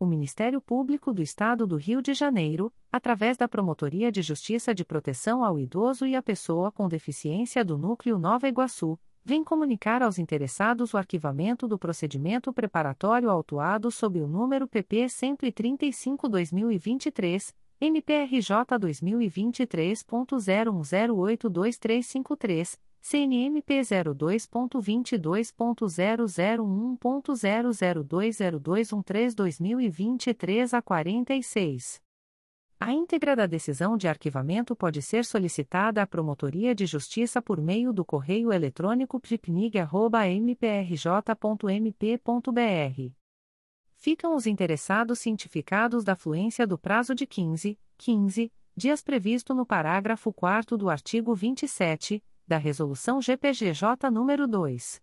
O Ministério Público do Estado do Rio de Janeiro, através da Promotoria de Justiça de Proteção ao Idoso e à Pessoa com Deficiência do Núcleo Nova Iguaçu, vem comunicar aos interessados o arquivamento do procedimento preparatório autuado sob o número P P cento e trinta e cinco barra dois mil e vinte e três, M P R J dois mil e vinte e três ponto zero um zero oito dois três cinco três, C N M P zero dois ponto vinte e dois ponto zero zero um ponto zero zero dois zero dois um três barra dois mil e vinte e três a quarenta e seis. A íntegra da decisão de arquivamento pode ser solicitada à Promotoria de Justiça por meio do correio eletrônico p n i g arroba m p r j ponto m p ponto b r. Ficam os interessados cientificados da fluência do prazo de quinze, quinze dias previsto no parágrafo quarto do artigo vinte e sete, da Resolução G P G J nº dois mil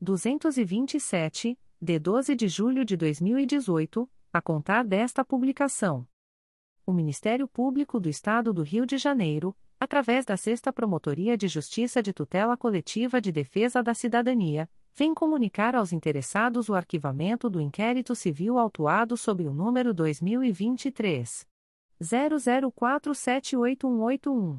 duzentos e vinte e sete, de doze de julho de dois mil e dezoito, a contar desta publicação. O Ministério Público do Estado do Rio de Janeiro, através da sexta Promotoria de Justiça de Tutela Coletiva de Defesa da Cidadania, vem comunicar aos interessados o arquivamento do inquérito civil autuado sob o número dois mil e vinte e três, zero zero quatro sete oito um oito um.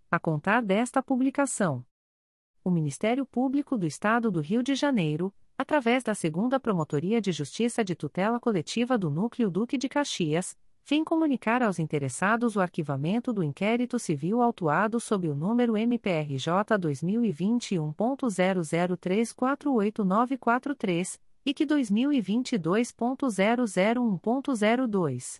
a contar desta publicação. O Ministério Público do Estado do Rio de Janeiro, através da segunda Promotoria de Justiça de Tutela Coletiva do Núcleo Duque de Caxias, vem comunicar aos interessados o arquivamento do inquérito civil autuado sob o número M P R J dois mil e vinte e um ponto zero zero três quatro oito nove quatro três e que dois mil e vinte e dois ponto zero zero um ponto zero dois.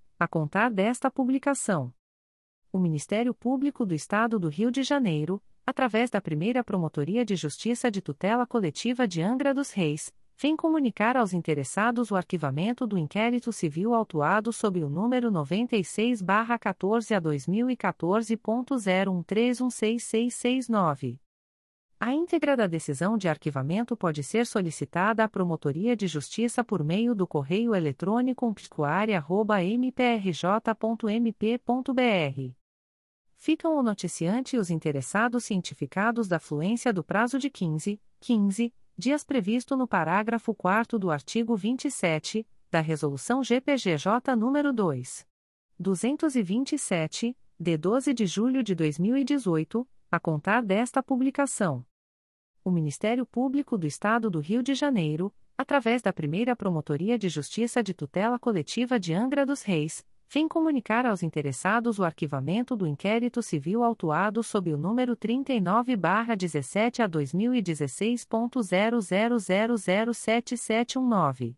a contar desta publicação. O Ministério Público do Estado do Rio de Janeiro, através da primeira Promotoria de Justiça de Tutela Coletiva de Angra dos Reis, vem comunicar aos interessados o arquivamento do inquérito civil autuado sob o número noventa e seis barra catorze a dois mil e catorze ponto zero um três um seis seis seis nove. A íntegra da decisão de arquivamento pode ser solicitada à Promotoria de Justiça por meio do correio eletrônico umpticoaria arroba m p r j ponto m p ponto b r. Ficam o noticiante e os interessados cientificados da fluência do prazo de quinze, quinze dias previsto no parágrafo quarto do artigo vinte e sete, da Resolução G P G J nº dois mil duzentos e vinte e sete, de doze de julho de dois mil e dezoito, a contar desta publicação. O Ministério Público do Estado do Rio de Janeiro, através da primeira Promotoria de Justiça de Tutela Coletiva de Angra dos Reis, vem comunicar aos interessados o arquivamento do inquérito civil autuado sob o número trinta e nove barra dezessete a dois mil e dezesseis ponto zero zero zero zero sete sete um nove.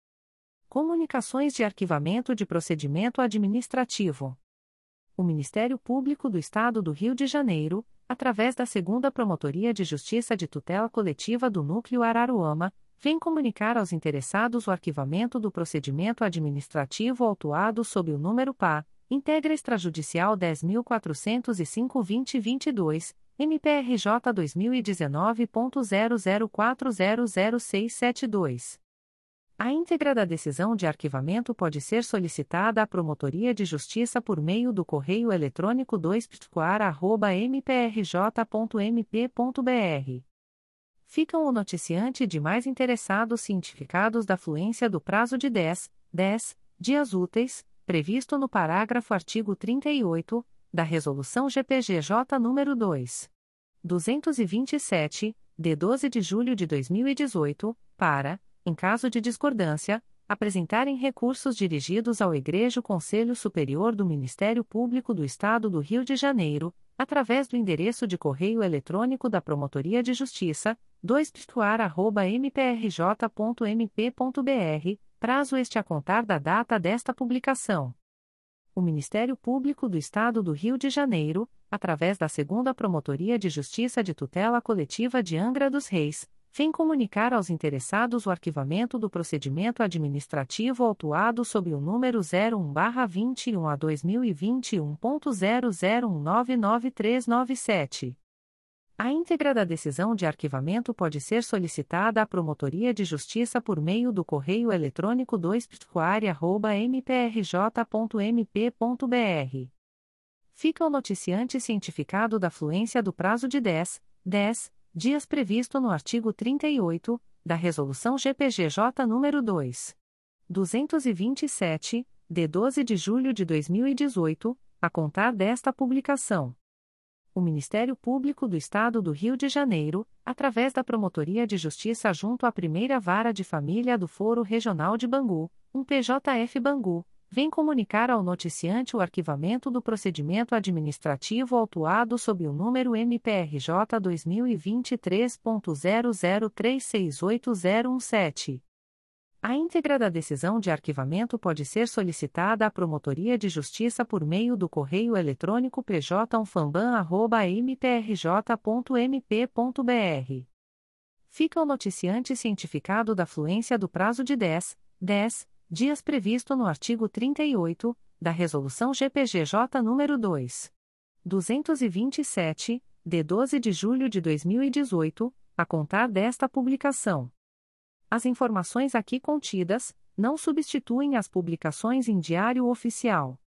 Comunicações de arquivamento de procedimento administrativo. O Ministério Público do Estado do Rio de Janeiro, através da segunda Promotoria de Justiça de Tutela Coletiva do Núcleo Araruama, vem comunicar aos interessados o arquivamento do procedimento administrativo autuado sob o número P A, Integra Extrajudicial dez mil quatrocentos e cinco barra vinte e vinte e dois, M P R J dois mil e dezenove ponto zero zero quatro zero zero seis sete dois. A íntegra da decisão de arquivamento pode ser solicitada à Promotoria de Justiça por meio do correio eletrônico dois p t q u a r arroba m p r j ponto m p ponto b r. Ficam o noticiante e demais interessados cientificados da fluência do prazo de dez, dez dias úteis, previsto no parágrafo artigo trinta e oito, da Resolução G P G J nº dois mil duzentos e vinte e sete, de doze de julho de dois mil e dezoito, para, em caso de discordância, apresentarem recursos dirigidos ao Egregio Conselho Superior do Ministério Público do Estado do Rio de Janeiro, através do endereço de correio eletrônico da Promotoria de Justiça, dois p t q u a r arroba m p r j ponto m p ponto b r, prazo este a contar da data desta publicação. O Ministério Público do Estado do Rio de Janeiro, através da segunda Promotoria de Justiça de Tutela Coletiva de Angra dos Reis, vem comunicar aos interessados o arquivamento do procedimento administrativo autuado sob o número zero um barra vinte e um a dois mil e vinte e um ponto zero zero um nove nove três nove sete. A íntegra da decisão de arquivamento pode ser solicitada à Promotoria de Justiça por meio do correio eletrônico dois p t q u a r arroba m p r j ponto m p ponto b r. Fica o noticiante cientificado da fluência do prazo de dez, dez dias previsto no artigo trinta e oito, da Resolução G P G J nº dois mil duzentos e vinte e sete, de doze de julho de dois mil e dezoito, a contar desta publicação. O Ministério Público do Estado do Rio de Janeiro, através da Promotoria de Justiça junto à Primeira Vara de Família do Foro Regional de Bangu, um P J F Bangu, vem comunicar ao noticiante o arquivamento do procedimento administrativo autuado sob o número M P R J dois mil e vinte e três ponto zero zero três seis oito zero um sete. A íntegra da decisão de arquivamento pode ser solicitada à Promotoria de Justiça por meio do correio eletrônico p j u n f a m b a n arroba m p r j ponto m p ponto b r. Fica o noticiante cientificado da fluência do prazo de dez, dez dias previsto no artigo trinta e oito, da Resolução G P G J nº dois mil duzentos e vinte e sete, de doze de julho de dois mil e dezoito, a contar desta publicação. As informações aqui contidas não substituem as publicações em Diário Oficial.